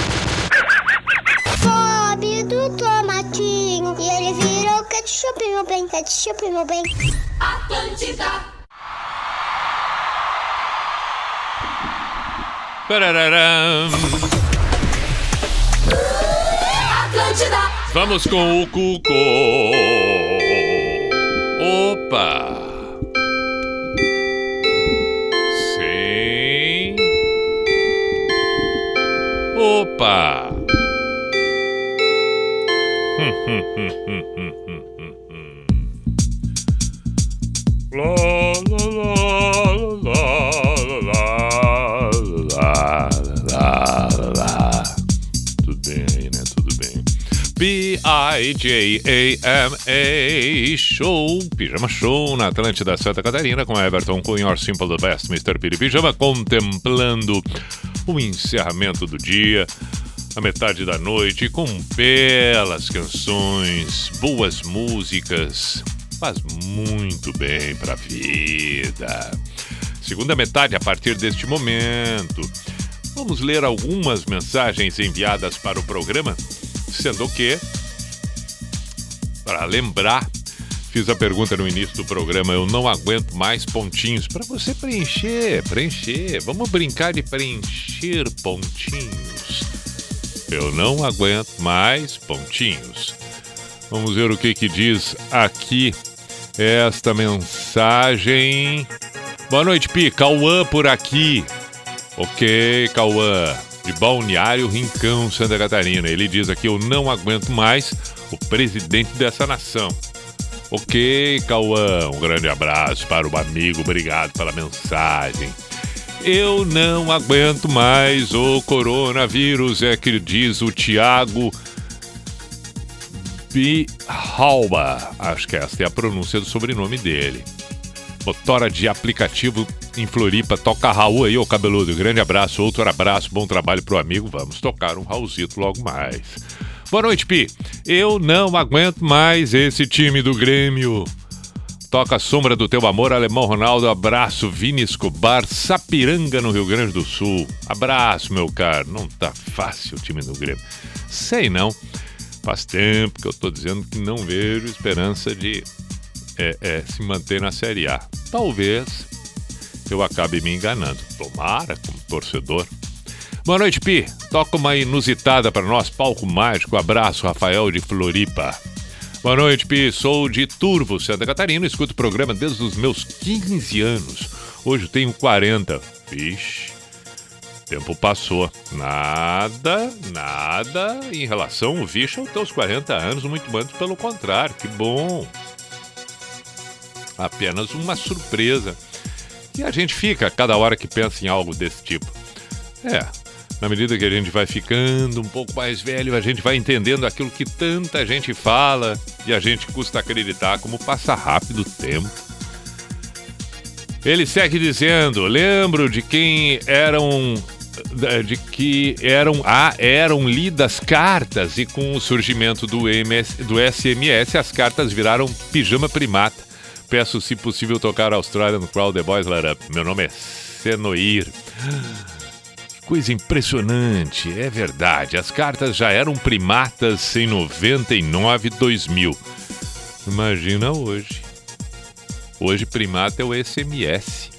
Pobre do tomatinho, e ele virou ketchup, meu bem, ketchup, meu bem. Atlântida. Parararam. Atlântida. Vamos com o Cuco. Opa. Opa! Lá, lá, lá, lá, lá, lá, lá. Tudo bem aí, né? Tudo bem. P-I-J-A-M-A Show, Pijama Show na Atlântida Santa Catarina com Everton Cunha, Your Simple the Best, Mr. Piri Pijama, contemplando o encerramento do dia, a metade da noite, com belas canções, boas músicas, faz muito bem para a vida. Segunda metade, a partir deste momento, vamos ler algumas mensagens enviadas para o programa, sendo que, para lembrar, fiz a pergunta no início do programa, eu não aguento mais pontinhos. Para você preencher. Vamos brincar de preencher pontinhos. Eu não aguento mais pontinhos. Vamos ver o que diz aqui esta mensagem. Boa noite, Pi. Cauã por aqui. Ok, Cauã. De Balneário Rincão, Santa Catarina. Ele diz aqui, eu não aguento mais o presidente dessa nação. Ok, Cauã, um grande abraço para o amigo, obrigado pela mensagem. Eu não aguento mais o coronavírus, é que diz o Tiago Bihalba, acho que esta é a pronúncia do sobrenome dele. Motora de aplicativo em Floripa, toca Raul aí, ô cabeludo, grande abraço, outro abraço, bom trabalho pro amigo, vamos tocar um Raulzito logo mais. Boa noite, Pi. Eu não aguento mais esse time do Grêmio. Toca a sombra do teu amor, Alemão Ronaldo. Abraço, Vini Escobar, Sapiranga, no Rio Grande do Sul. Abraço, meu caro. Não tá fácil o time do Grêmio. Sei não. Faz tempo que eu tô dizendo que não vejo esperança de se manter na Série A. Talvez eu acabe me enganando. Tomara, como torcedor. Boa noite, Pi. Toca uma inusitada para nós, palco mágico. Abraço, Rafael de Floripa. Boa noite, Pi. Sou de Turvo, Santa Catarina. Escuto o programa desde os meus 15 anos. Hoje tenho 40. Vixe, tempo passou. Nada em relação, vixe, aos teus 40 anos. Muito menos, pelo contrário. Que bom. Apenas uma surpresa. E a gente fica a cada hora que pensa em algo desse tipo. Na medida que a gente vai ficando um pouco mais velho, a gente vai entendendo aquilo que tanta gente fala e a gente custa acreditar como passa rápido o tempo. Ele segue dizendo, lembro de quem eram, eram lidas cartas e com o surgimento do SMS as cartas viraram pijama primata. Peço, se possível, tocar Australian Crowd The Boys Let Up. Meu nome é Senoir. Coisa impressionante, é verdade. As cartas já eram primatas em 99, 2000. Imagina hoje. Hoje primata é o SMS.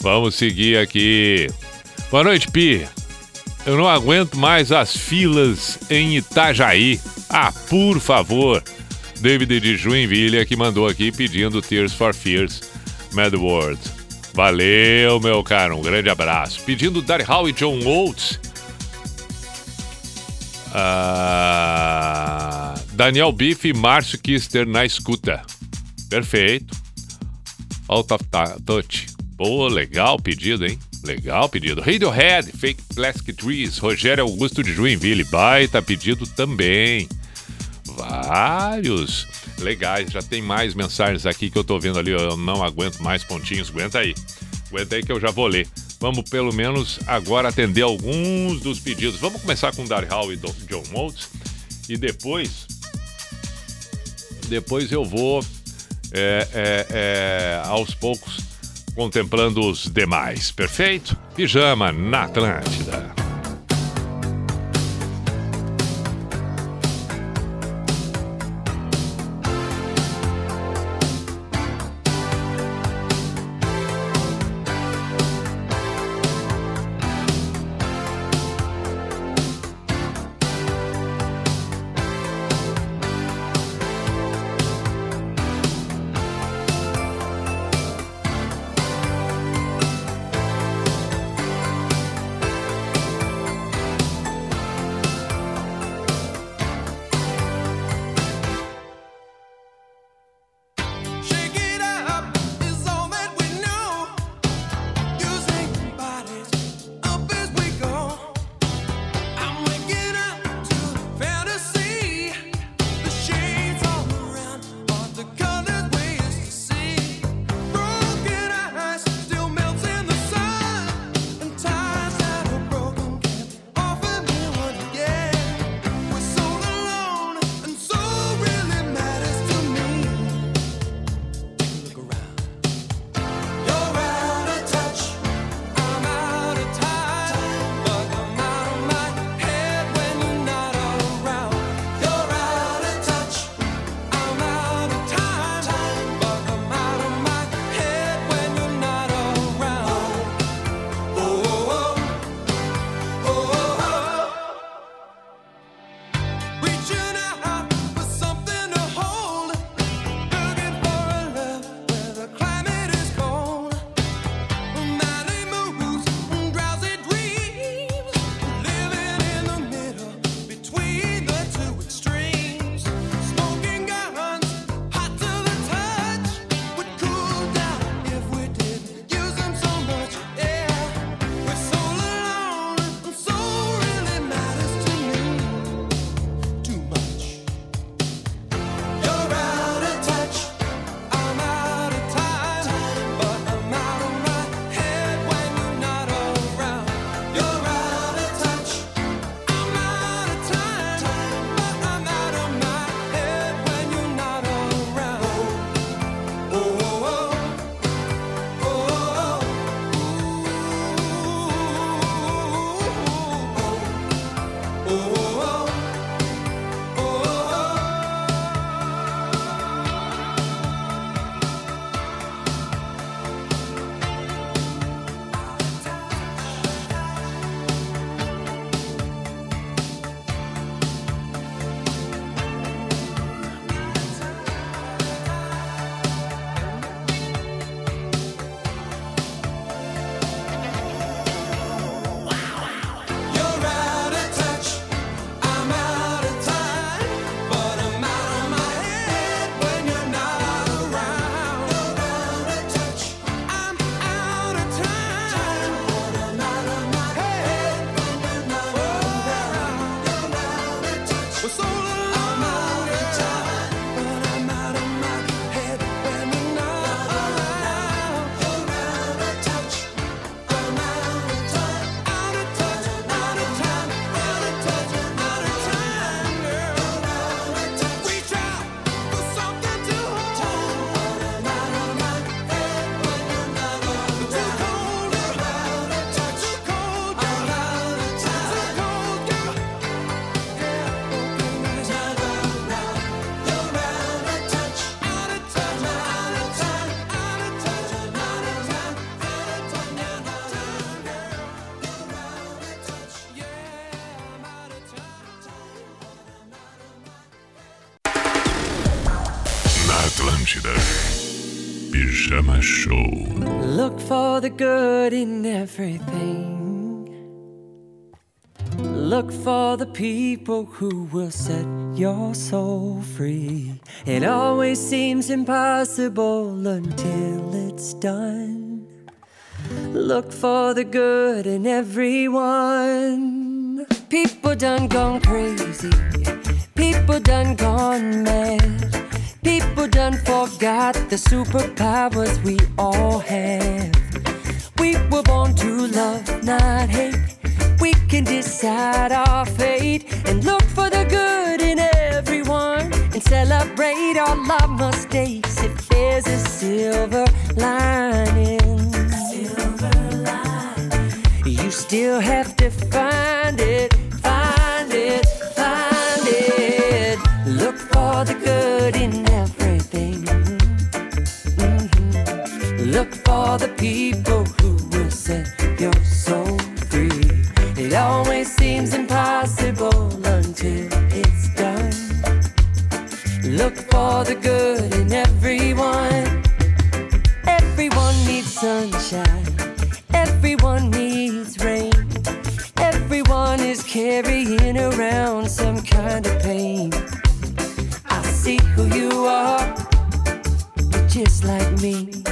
Vamos seguir aqui. Boa noite, Pi. Eu não aguento mais as filas em Itajaí. Ah, por favor. David de Joinville que mandou aqui pedindo Tears for Fears, Mad World. Valeu, meu caro. Um grande abraço. Pedindo Daryl Hall e John Oates. Daniel Biff e Márcio Kister na escuta. Perfeito. Out of Touch. Pô, legal pedido, hein? Legal pedido. Radiohead, Fake Plastic Trees, Rogério Augusto de Joinville. Baita pedido também. Vários. Legais, já tem mais mensagens aqui que eu tô vendo ali. Eu não aguento mais pontinhos. Aguenta aí que eu já vou ler. Vamos pelo menos agora atender alguns dos pedidos. Vamos começar com Daryl Hall e John Moultz. E depois eu vou aos poucos contemplando os demais. Perfeito? Pijama na Atlântida. Atlântida. Pijama Show. Look for the good in everything. Look for the people who will set your soul free. It always seems impossible until it's done. Look for the good in everyone. People done gone crazy. People done gone mad. People done forgot the superpowers we all have. We were born to love, not hate. We can decide our fate and look for the good in everyone and celebrate all our mistakes if there's a silver lining. Silver lining. You still have to find it, find it, find it. Look for the good in everything. Mm-hmm. Look for the people who will set your soul free. It always seems impossible until it's done. Look for the good in everyone. Everyone needs sunshine. Everyone needs rain. Everyone is carrying around some kind of pain. I see who you are, you're just like me.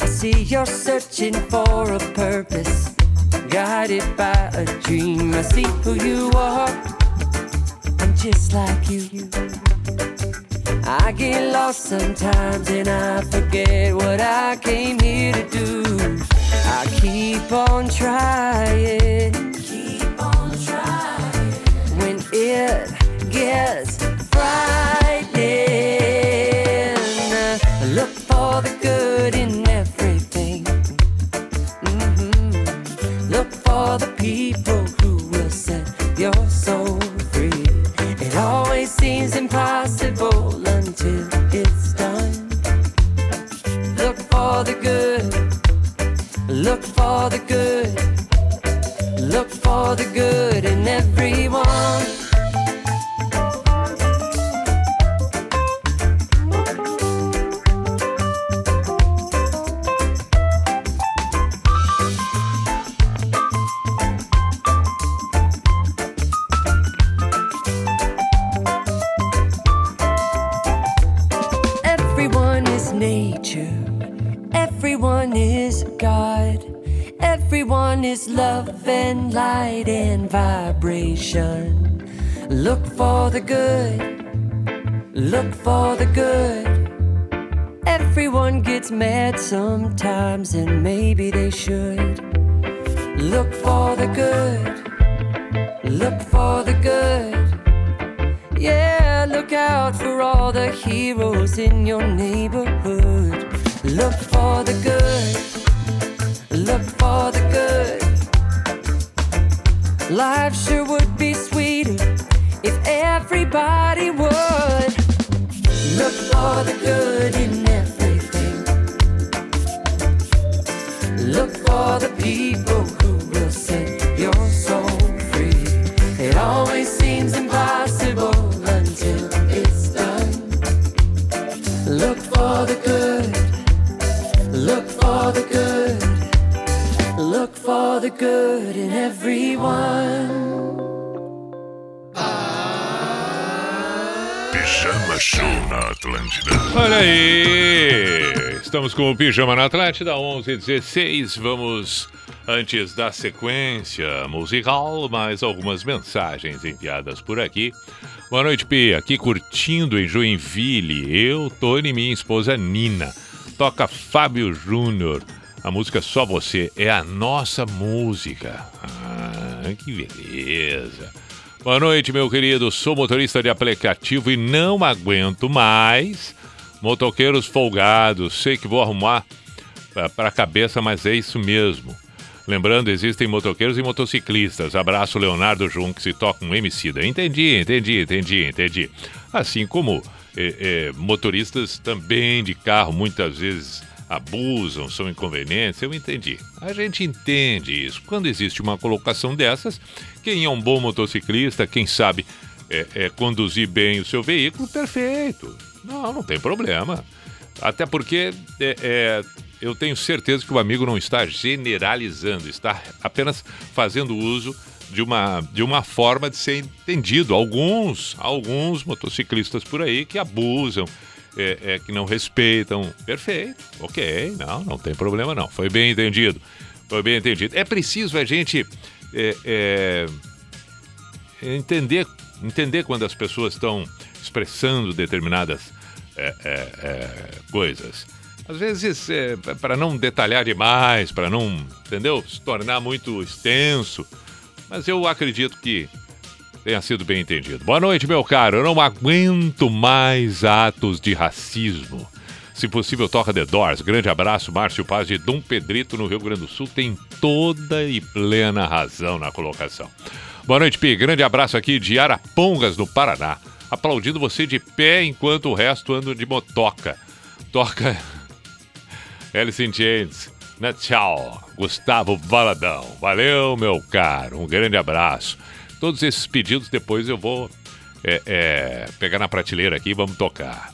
I see you're searching for a purpose, guided by a dream. I see who you are, I'm just like you. I get lost sometimes and I forget what I came here to do. I keep on trying, keep on trying. When it gets frightening, look for the good in everything. Mm-hmm. Look for the people who will set your soul free. It always seems impossible until it's done. Look for the good. Look for the good. Look for the good in everyone. Everyone is nature. Everyone is God. Everyone is love and light and vibration. Look for the good. Look for the good. Everyone gets mad sometimes and maybe they should. Look for the good. Look for the good. Yeah, look out for all the heroes in your neighborhood. Look for the good. Look for the good. Life sure would be sweeter if everybody would. Look for the good in everything. Look for the people who will set your soul free. It always seems impossible until it's done. Look for the good. Look for the good. Look for the good in everyone. Pijama Show na Atlântida. Olha aí! Estamos com o Pijama na Atlântida, 11h16. Vamos, antes da sequência musical, mais algumas mensagens enviadas por aqui. Boa noite, Pi. Aqui curtindo em Joinville. Eu, Tony e minha esposa Nina. Toca Fábio Júnior. A música Só Você é a nossa música. Ah, que beleza. Boa noite, meu querido. Sou motorista de aplicativo e não aguento mais motoqueiros folgados. Sei que vou arrumar para a cabeça, mas é isso mesmo. Lembrando, existem motoqueiros e motociclistas. Abraço, Leonardo Jun, que se toca um Emicida. Entendi. Assim como... motoristas também de carro muitas vezes abusam, são inconvenientes, eu entendi. A gente entende isso. Quando existe uma colocação dessas, quem é um bom motociclista, quem sabe conduzir bem o seu veículo, perfeito. Não, não tem problema. Até porque eu tenho certeza que o amigo não está generalizando, está apenas fazendo uso de uma forma de ser entendido. Alguns motociclistas por aí que abusam, que não respeitam. Perfeito, ok, não tem problema não. Foi bem entendido, É preciso a gente entender quando as pessoas estão expressando determinadas coisas. Às vezes, para não detalhar demais, para não, entendeu? Se tornar muito extenso. Mas eu acredito que tenha sido bem entendido. Boa noite, meu caro. Eu não aguento mais atos de racismo. Se possível, toca The Doors. Grande abraço, Márcio Paz de Dom Pedrito, no Rio Grande do Sul. Tem toda e plena razão na colocação. Boa noite, Pi. Grande abraço aqui de Arapongas, no Paraná. Aplaudindo você de pé enquanto o resto anda de motoca. Toca Alice in Chains. Tchau, Gustavo Valadão. Valeu, meu caro. Um grande abraço. Todos esses pedidos depois eu vou pegar na prateleira aqui e vamos tocar.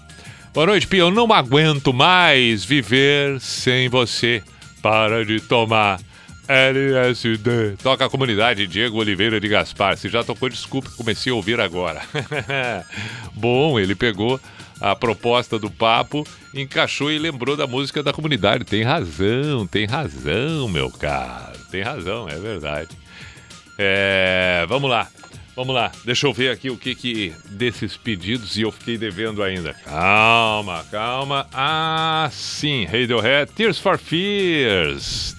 Boa noite, Pio. Eu não aguento mais viver sem você. Para de tomar LSD. Toca a comunidade Diego Oliveira de Gaspar. Se já tocou, desculpe, comecei a ouvir agora. Bom, ele pegou a proposta do papo, encaixou e lembrou da música da comunidade. Tem razão, meu caro. Tem razão, é verdade. Vamos lá. Deixa eu ver aqui o que desses pedidos e eu fiquei devendo ainda. Calma. Ah, sim, Radiohead, Tears for Fears.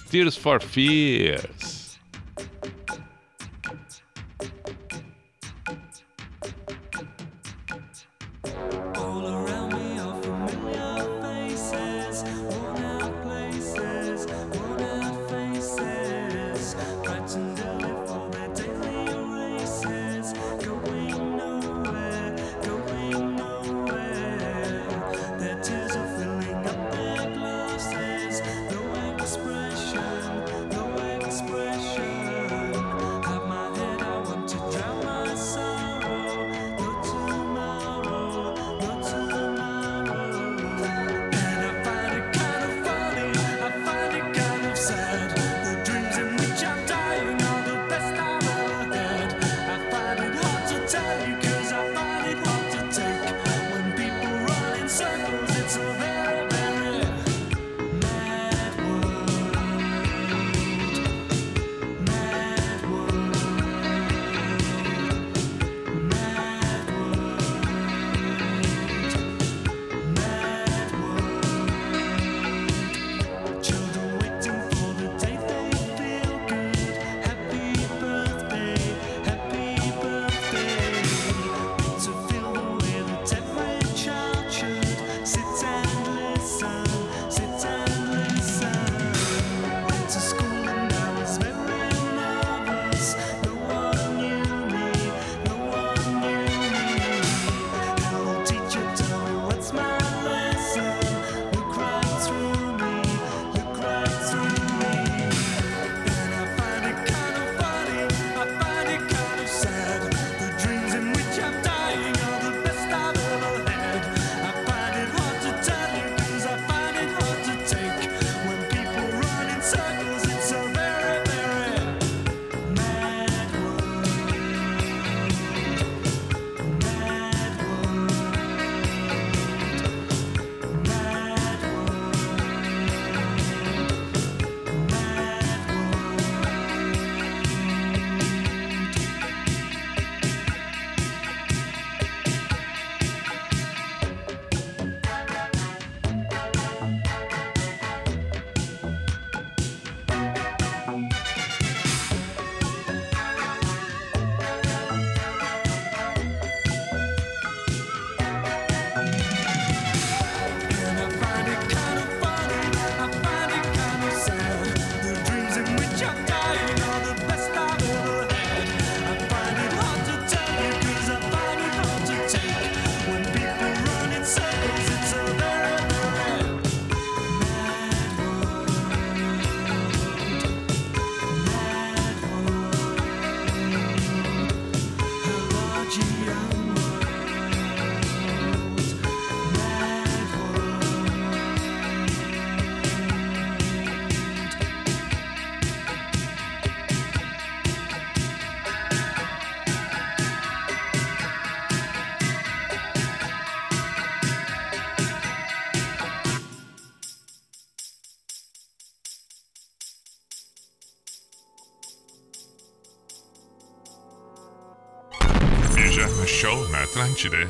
no show na Atlântida.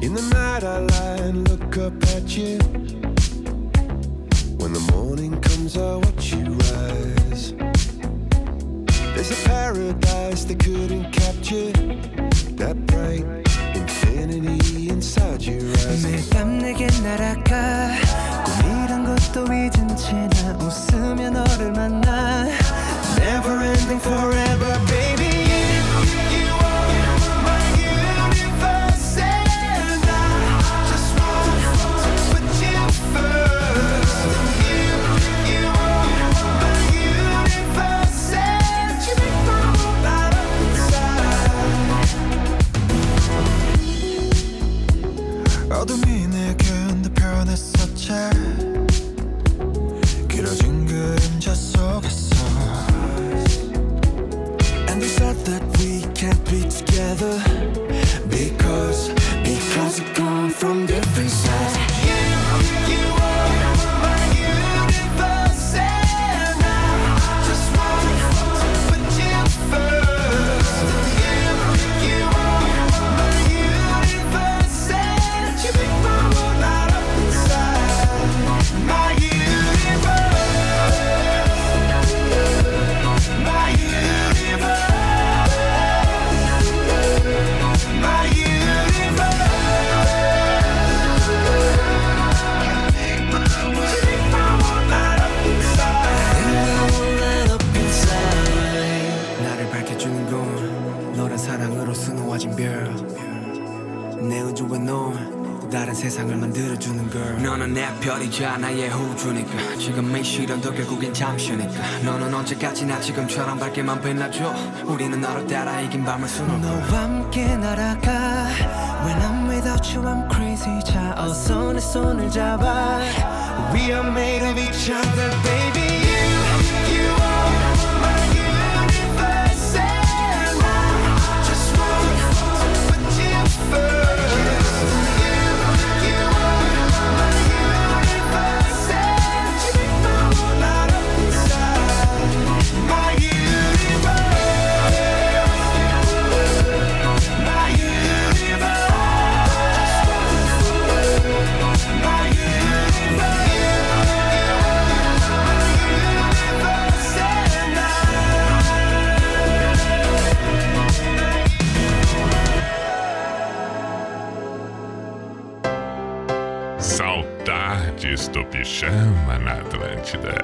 In the night I lie and look up at you. When the morning comes I watch you rise. There's a paradise they couldn't capture, that bright infinity inside your eyes. 매일 밤 내게 날아가 꿈이란 것도 잊은 채 나 웃으며 너를 만나. Never ending forever baby. 지금처럼 밝게만 빛나줘. 우리는 너를 따라 이긴 밤을 수놓고 너와 함께 날아가. When I'm without you I'm crazy. 자 어서 내 손을 잡아. We are made of each other baby. Chama na Atlântida.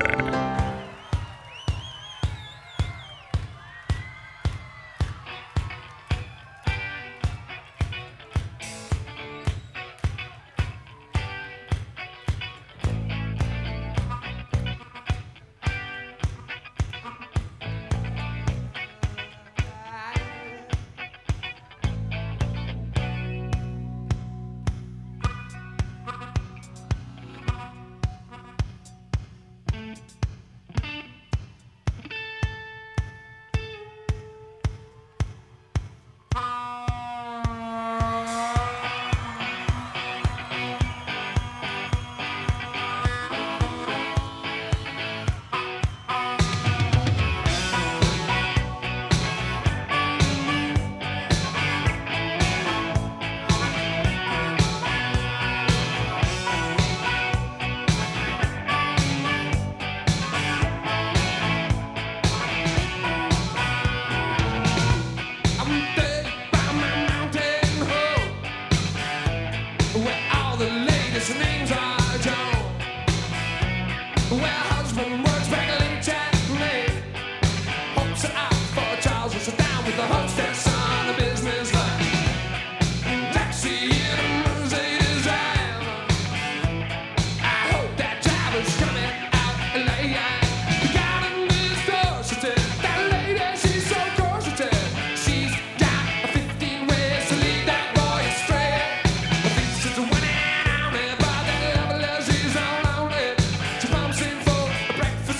Breakfast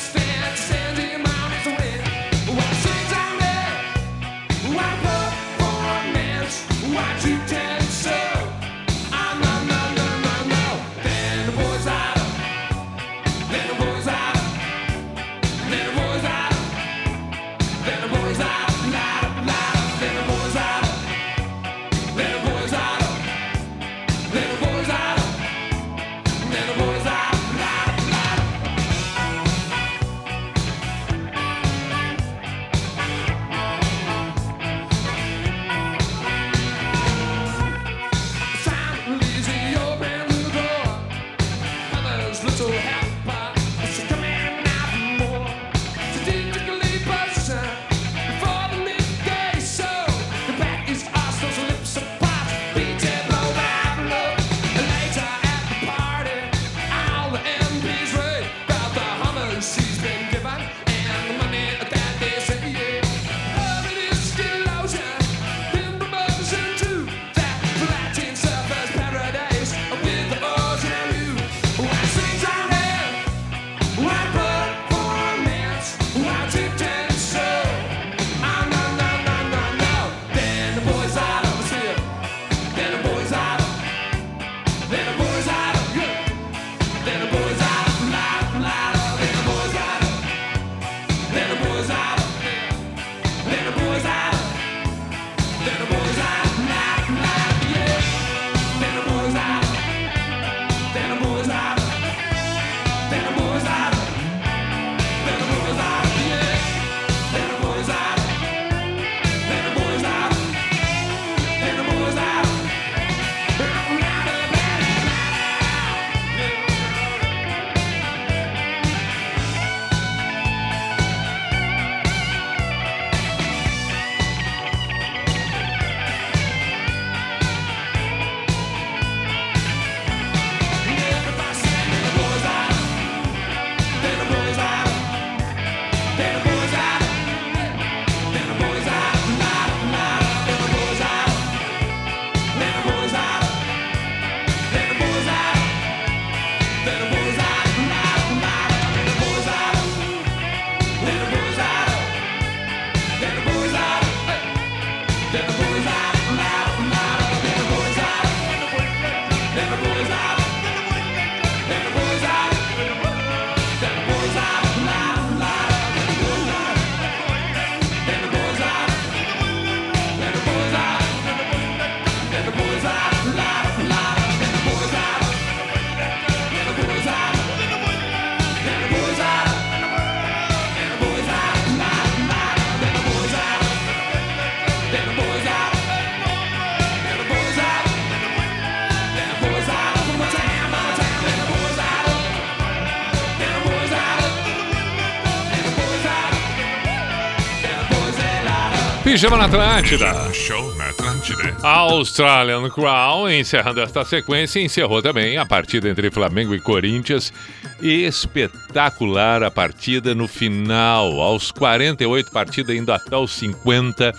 Pijama na Atlântida. Pijama Show na Atlântida. Australian Crown, encerrando esta sequência, encerrou também a partida entre Flamengo e Corinthians. Espetacular a partida no final, aos 48, partida indo até os 50.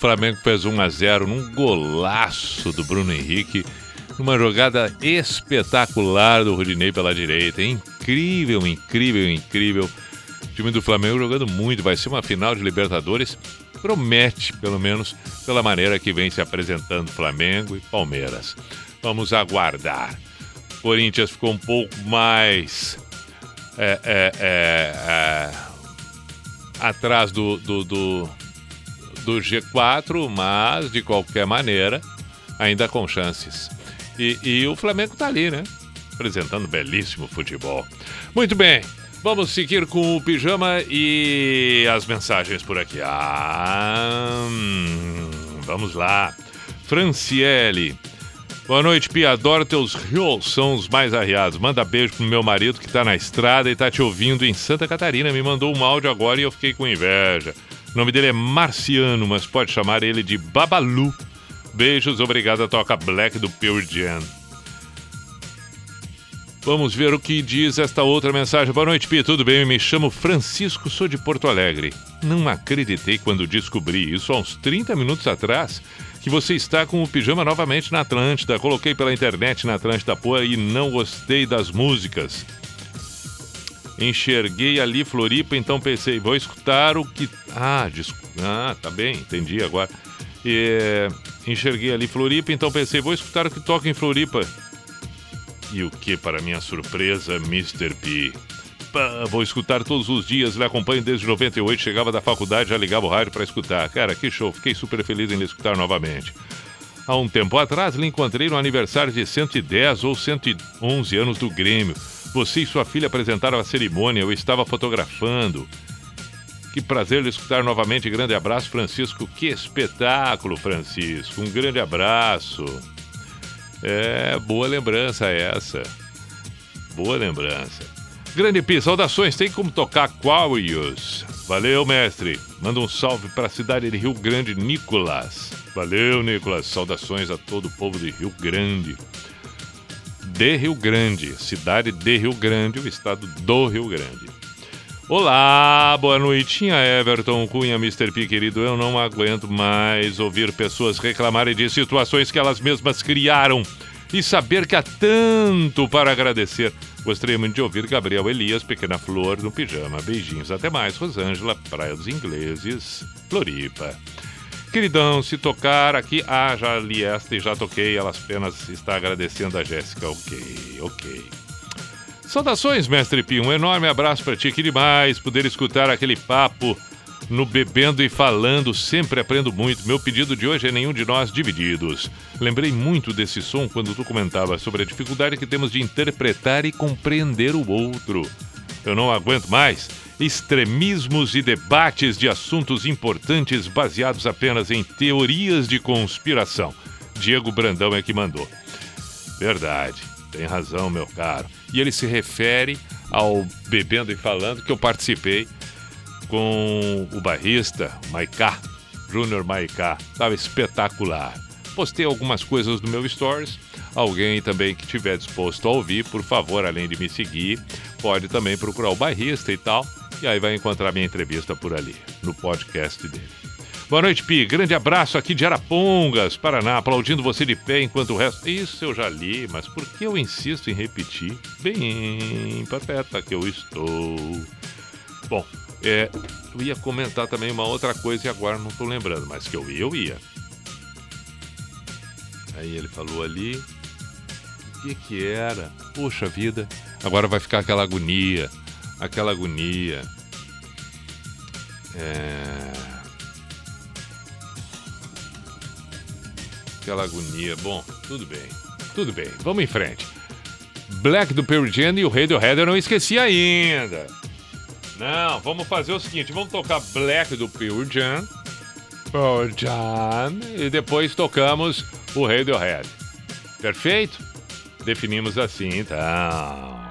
Flamengo fez 1-0 num golaço do Bruno Henrique. Uma jogada espetacular do Rodinei pela direita. Incrível, incrível, incrível. O time do Flamengo jogando muito. Vai ser uma final de Libertadores. Promete, pelo menos, pela maneira que vem se apresentando Flamengo e Palmeiras. Vamos aguardar. O Corinthians ficou um pouco mais atrás do G4, mas, de qualquer maneira, ainda com chances. E o Flamengo tá ali, né? Apresentando belíssimo futebol. Muito bem, vamos seguir com o pijama e as mensagens por aqui. Vamos lá. Franciele. Boa noite, Pia. Adoro teus rios, são os mais arriados. Manda beijo pro meu marido que tá na estrada e tá te ouvindo em Santa Catarina. Me mandou um áudio agora e eu fiquei com inveja. O nome dele é Marciano, mas pode chamar ele de Babalu. Beijos, obrigado, toca Black do Pure Jam. Vamos ver o que diz esta outra mensagem. Boa noite, Pi, tudo bem? Me chamo Francisco, sou de Porto Alegre. Não acreditei quando descobri isso há uns 30 minutos atrás, que você está com o pijama novamente na Atlântida. Coloquei pela internet na Atlântida Poa e não gostei das músicas. Enxerguei ali Floripa, então pensei, vou escutar o que... tá bem, entendi agora. Enxerguei ali Floripa, então pensei, vou escutar o que toca em Floripa. E o que, para minha surpresa, Mr. P. Vou escutar todos os dias, lhe acompanho desde 98, chegava da faculdade, já ligava o rádio para escutar. Cara, que show, fiquei super feliz em lhe escutar novamente. Há um tempo atrás, lhe encontrei no aniversário de 110 ou 111 anos do Grêmio. Você e sua filha apresentaram a cerimônia, eu estava fotografando. Que prazer lhe escutar novamente. Grande abraço, Francisco. Que espetáculo, Francisco. Um grande abraço. É, boa lembrança essa. Boa lembrança. Grande Pi, saudações. Tem como tocar Aquarius. Valeu, mestre. Manda um salve para a cidade de Rio Grande, Nicolas. Valeu, Nicolas. Saudações a todo o povo de Rio Grande. De Rio Grande. Cidade de Rio Grande, o estado do Rio Grande. Olá, boa noitinha, Everton Cunha, Mr. P, querido. Eu não aguento mais ouvir pessoas reclamarem de situações que elas mesmas criaram e saber que há tanto para agradecer. Gostaria muito de ouvir Gabriel Elias, Pequena Flor, no pijama. Beijinhos, até mais. Rosângela, Praia dos Ingleses, Floripa. Queridão, se tocar aqui... já li esta e já toquei. Ela apenas está agradecendo a Jéssica. Ok. Saudações, mestre Pi, um enorme abraço para ti, que demais poder escutar aquele papo no Bebendo e Falando, sempre aprendo muito. Meu pedido de hoje é Nenhum de Nós Divididos. Lembrei muito desse som quando tu comentava sobre a dificuldade que temos de interpretar e compreender o outro. Eu não aguento mais extremismos e debates de assuntos importantes baseados apenas em teorias de conspiração. Diego Brandão é que mandou. Verdade, tem razão, meu caro. E ele se refere ao Bebendo e Falando, que eu participei com o barrista Maiká, Júnior Maiká. Estava espetacular. Postei algumas coisas no meu Stories. Alguém também que estiver disposto a ouvir, por favor, além de me seguir, pode também procurar o barrista e tal. E aí vai encontrar minha entrevista por ali, no podcast dele. Boa noite, Pi. Grande abraço aqui de Arapongas, Paraná, aplaudindo você de pé enquanto o resto... Isso eu já li, mas por que eu insisto em repetir? Bem pateta que eu estou. Bom, eu ia comentar também uma outra coisa e agora não estou lembrando, mas que eu ia. Aí ele falou ali... O que era? Poxa vida. Agora vai ficar aquela agonia. Aquela agonia. Bom, tudo bem, vamos em frente. Black do Pearl Jam e o Radiohead eu não esqueci ainda. Não, vamos fazer o seguinte, vamos tocar Black do Pearl Jam e depois tocamos o Radiohead. Perfeito? Definimos assim, então.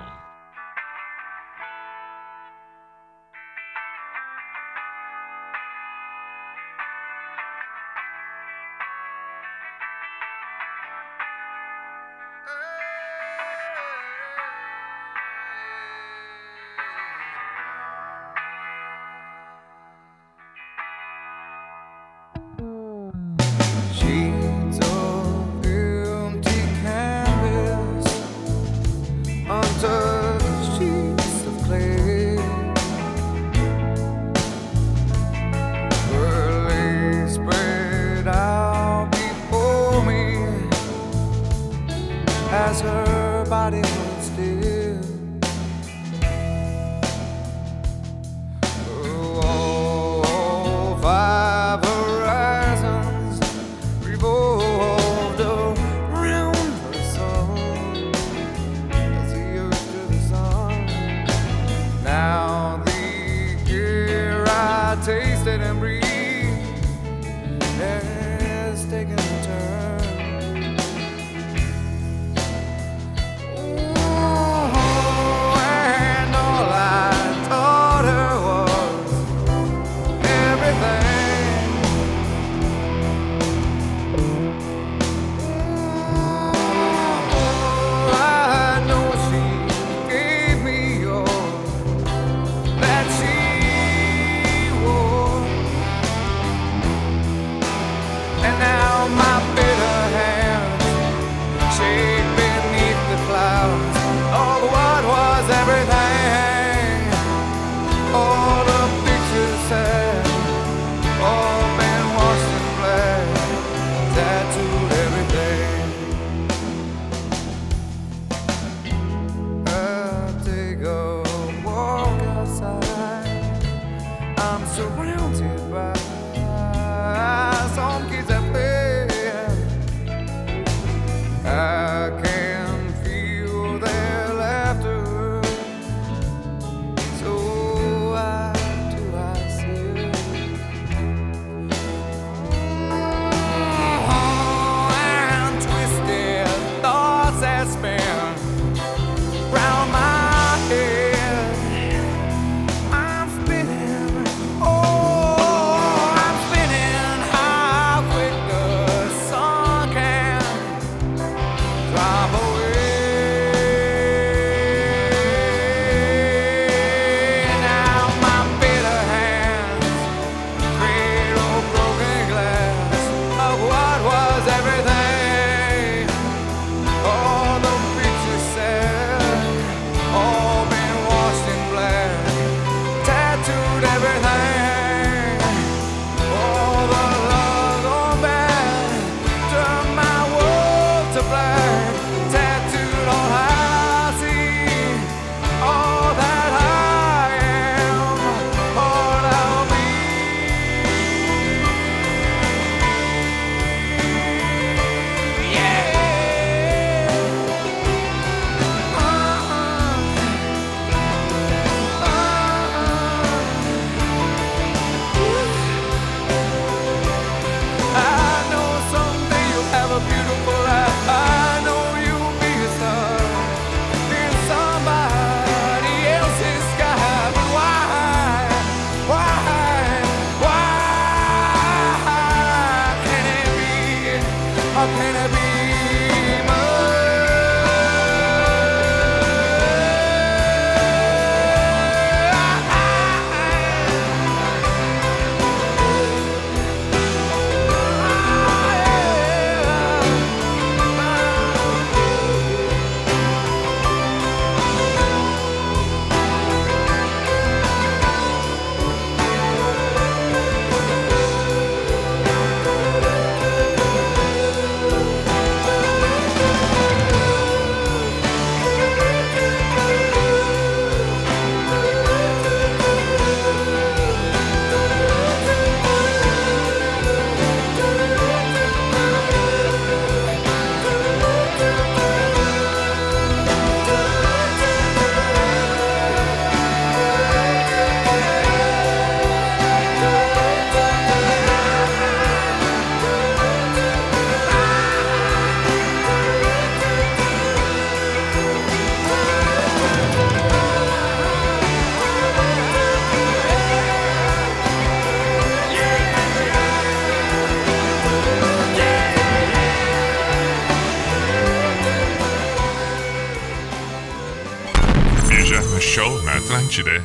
Atlântida.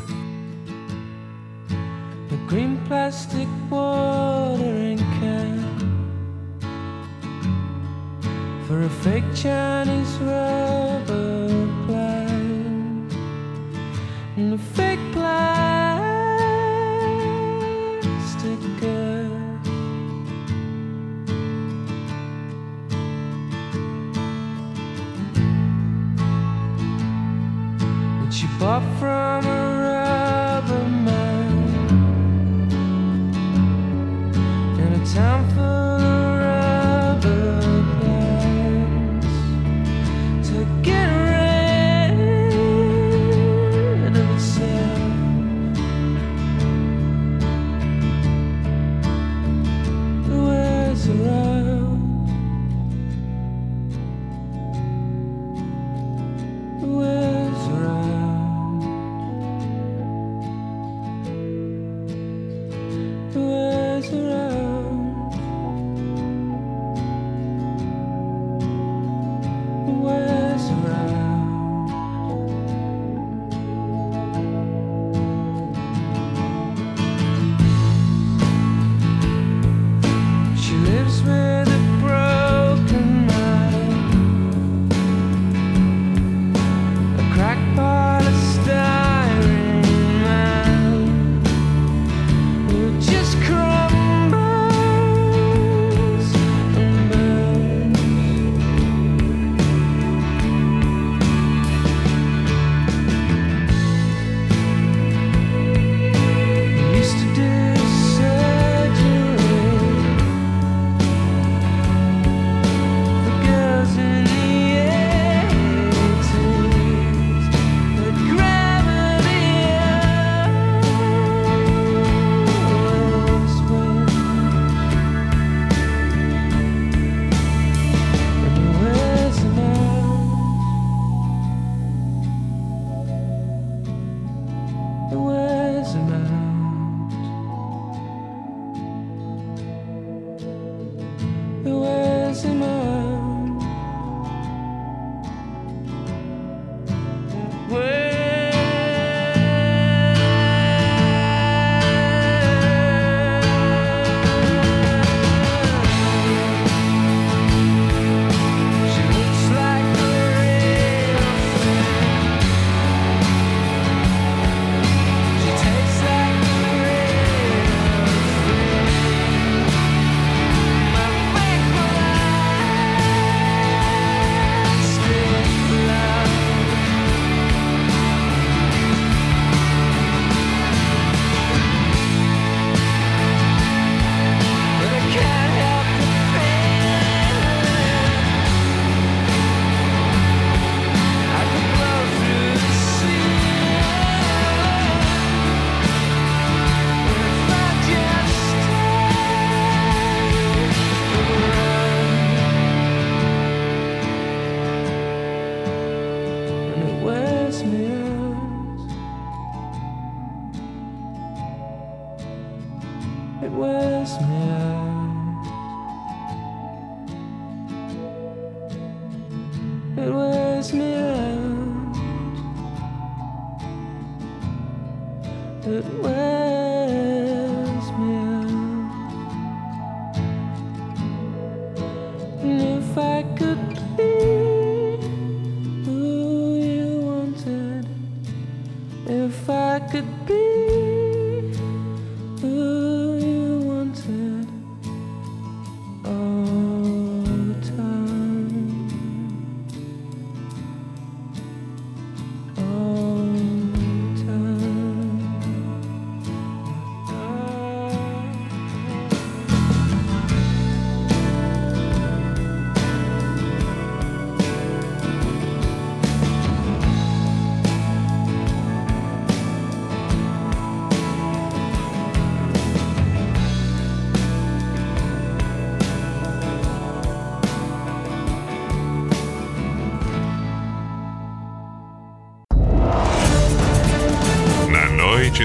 The green plastic watering can for a fake Chinese rubber plant and a fake plastic girl. She bought from a rubber man in a town full of rubber plants to get rid of itself. The world's around. The world's around.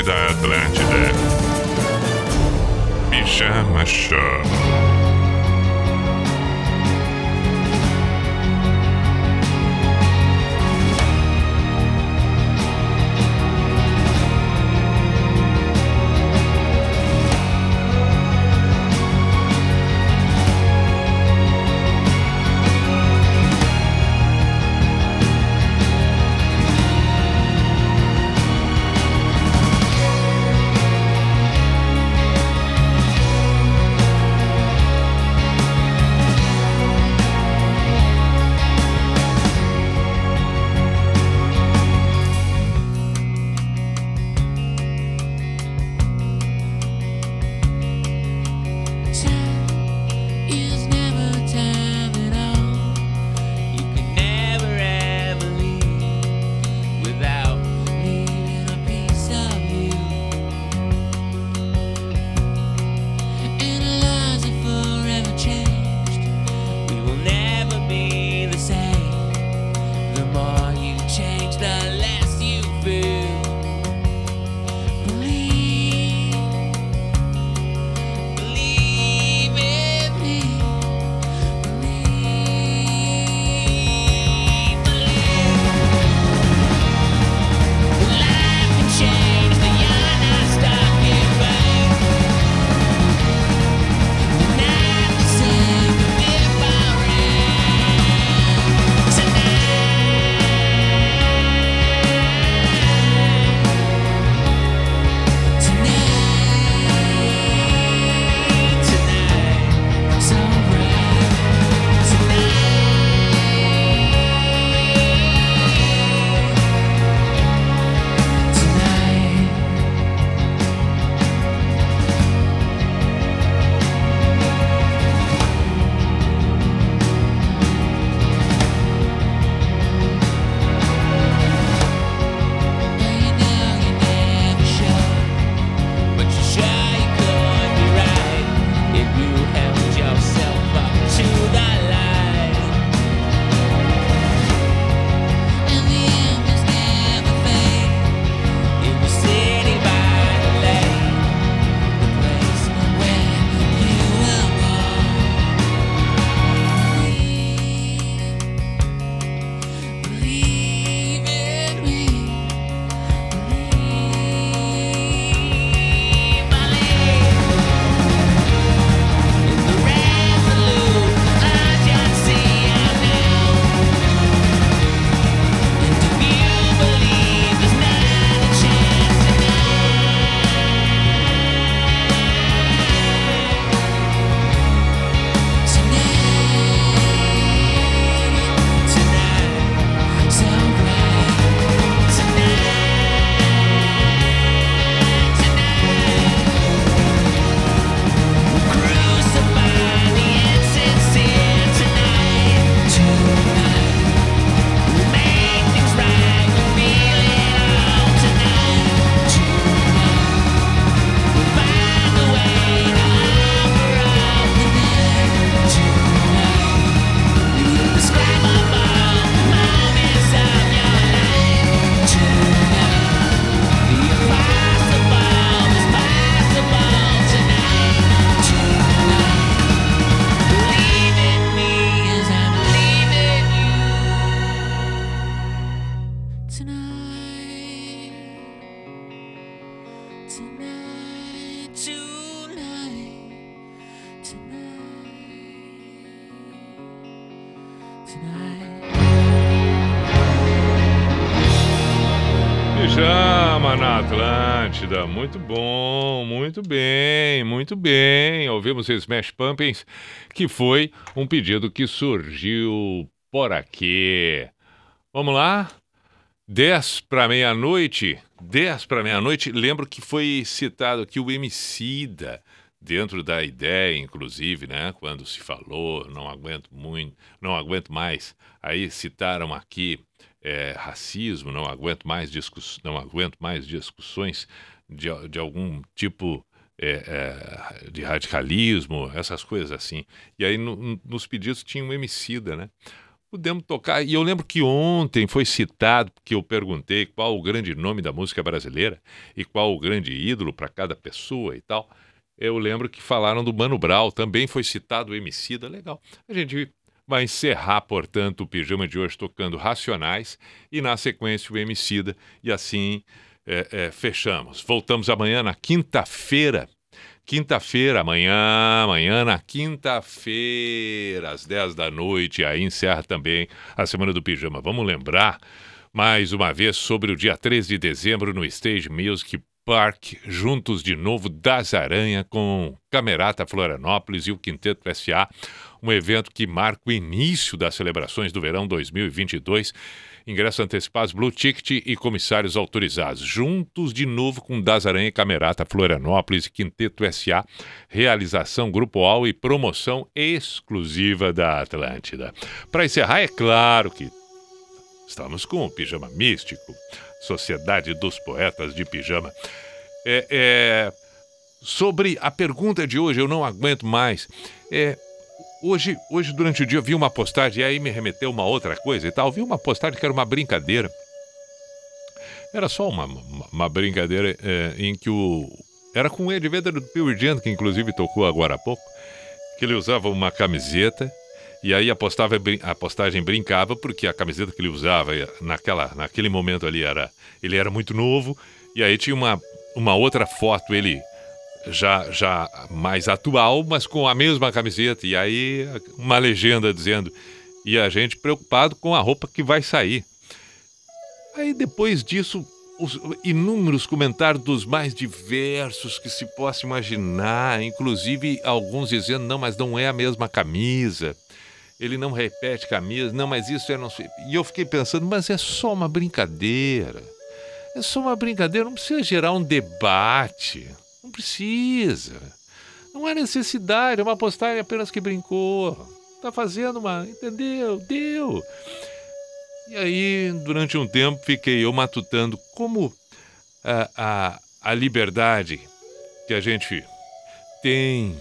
Da Atlântida, Pijama Show. Pijama na Atlântida, muito bom, muito bem, muito bem. Ouvimos Smash Pumpkins, que foi um pedido que surgiu por aqui. Vamos lá? 10 para meia-noite, lembro que foi citado aqui o Emicida, dentro da ideia, inclusive, né? Quando se falou, não aguento mais, aí citaram aqui racismo, não aguento mais discussões de algum tipo de radicalismo, essas coisas assim. E aí nos pedidos tinha um Emicida, né? Podemos tocar, e eu lembro que ontem foi citado, porque eu perguntei qual o grande nome da música brasileira e qual o grande ídolo para cada pessoa e tal. Eu lembro que falaram do Mano Brown, também foi citado o Emicida, legal. A gente vai encerrar, portanto, o pijama de hoje tocando Racionais e, na sequência, o Emicida, e assim fechamos. Voltamos amanhã, na quinta-feira. Amanhã, na quinta-feira, às 10 da noite, aí encerra também a Semana do Pijama. Vamos lembrar, mais uma vez, sobre o dia 13 de dezembro no Stage Music Park, juntos de novo, Dazaranha com Camerata Florianópolis e o Quinteto S.A., um evento que marca o início das celebrações do verão 2022, ingressos antecipados, Blue Ticket e comissários autorizados. Juntos de novo com Dazaranha e Camerata Florianópolis e Quinteto S.A. Realização Grupo AU e promoção exclusiva da Atlântida. Para encerrar, é claro que estamos com o Pijama Místico, Sociedade dos Poetas de Pijama. Sobre a pergunta de hoje, eu não aguento mais. Hoje, durante o dia, eu vi uma postagem, e aí me remeteu uma outra coisa e tal. Vi uma postagem que era uma brincadeira. Era só uma brincadeira em que o... Era com o Eddie Vedder do Bill Gent, que inclusive tocou agora há pouco, que ele usava uma camiseta, e aí a postagem brincava, porque a camiseta que ele usava naquele momento ali era... Ele era muito novo, e aí tinha uma outra foto, ele... Já mais atual, mas com a mesma camiseta. E aí uma legenda dizendo: e a gente preocupado com a roupa que vai sair. Aí depois disso, os inúmeros comentários dos mais diversos que se possa imaginar, inclusive alguns dizendo: não, mas não é a mesma camisa, ele não repete camisa, não, mas isso é não sei. E eu fiquei pensando, mas é só uma brincadeira. É só uma brincadeira, não precisa gerar um debate. Não precisa, não há necessidade, é uma postagem apenas que brincou, tá fazendo uma, entendeu, deu. E aí, durante um tempo, fiquei eu matutando como a liberdade que a gente tem,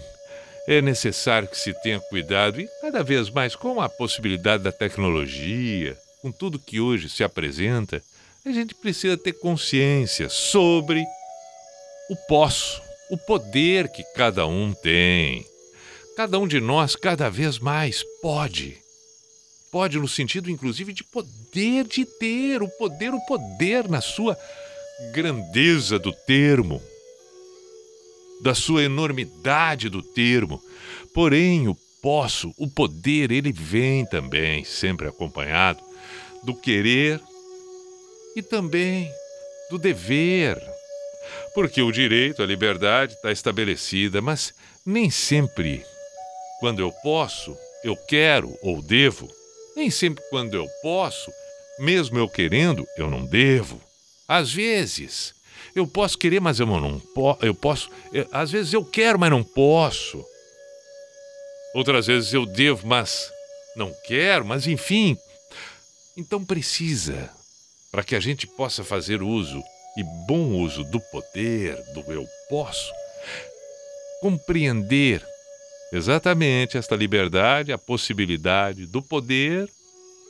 é necessário que se tenha cuidado, e cada vez mais com a possibilidade da tecnologia, com tudo que hoje se apresenta, a gente precisa ter consciência sobre o posso, o poder que cada um tem. Cada um de nós, cada vez mais, pode. Pode no sentido, inclusive, de poder, de ter. O poder na sua grandeza do termo, da sua enormidade do termo. Porém, o posso, o poder, ele vem também, sempre acompanhado do querer e também do dever. Porque o direito à liberdade está estabelecida, mas nem sempre quando eu posso, eu quero ou devo. Nem sempre quando eu posso, mesmo eu querendo, eu não devo. Às vezes eu posso querer, mas eu não posso. Às vezes eu quero, mas não posso. Outras vezes eu devo, mas não quero, mas enfim. Então precisa, para que a gente possa fazer uso e bom uso do poder, do eu posso, compreender exatamente esta liberdade, a possibilidade do poder,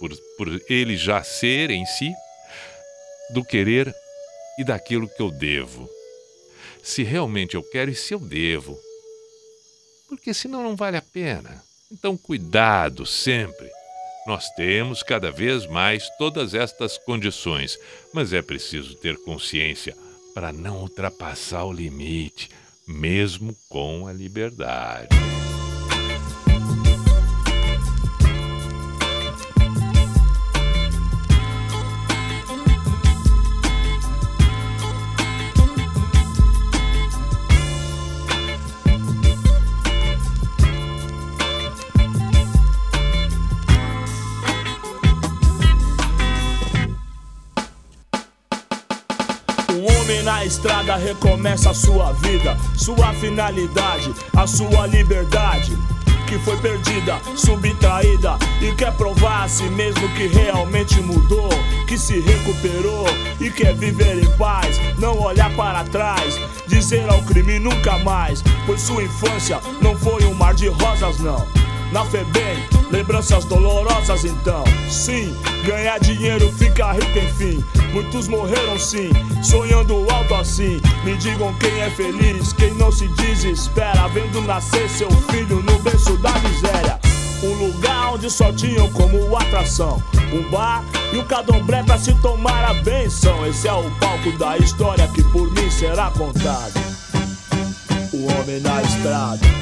por ele já ser em si, do querer e daquilo que eu devo. Se realmente eu quero e se eu devo, porque senão não vale a pena. Então cuidado sempre. Nós temos cada vez mais todas estas condições, mas é preciso ter consciência para não ultrapassar o limite, mesmo com a liberdade. Na estrada recomeça a sua vida, sua finalidade, a sua liberdade que foi perdida, subtraída, e quer provar a si mesmo que realmente mudou, que se recuperou e quer viver em paz, não olhar para trás, dizer ao crime nunca mais, pois sua infância não foi um mar de rosas não. Na Febem, lembranças dolorosas então. Sim, ganhar dinheiro, ficar rico enfim. Muitos morreram sim, sonhando alto assim. Me digam quem é feliz, quem não se desespera, vendo nascer seu filho no berço da miséria. Um lugar onde só tinham como atração um bar e um candomblé pra se tomar a benção. Esse é o palco da história que por mim será contado. O homem na estrada.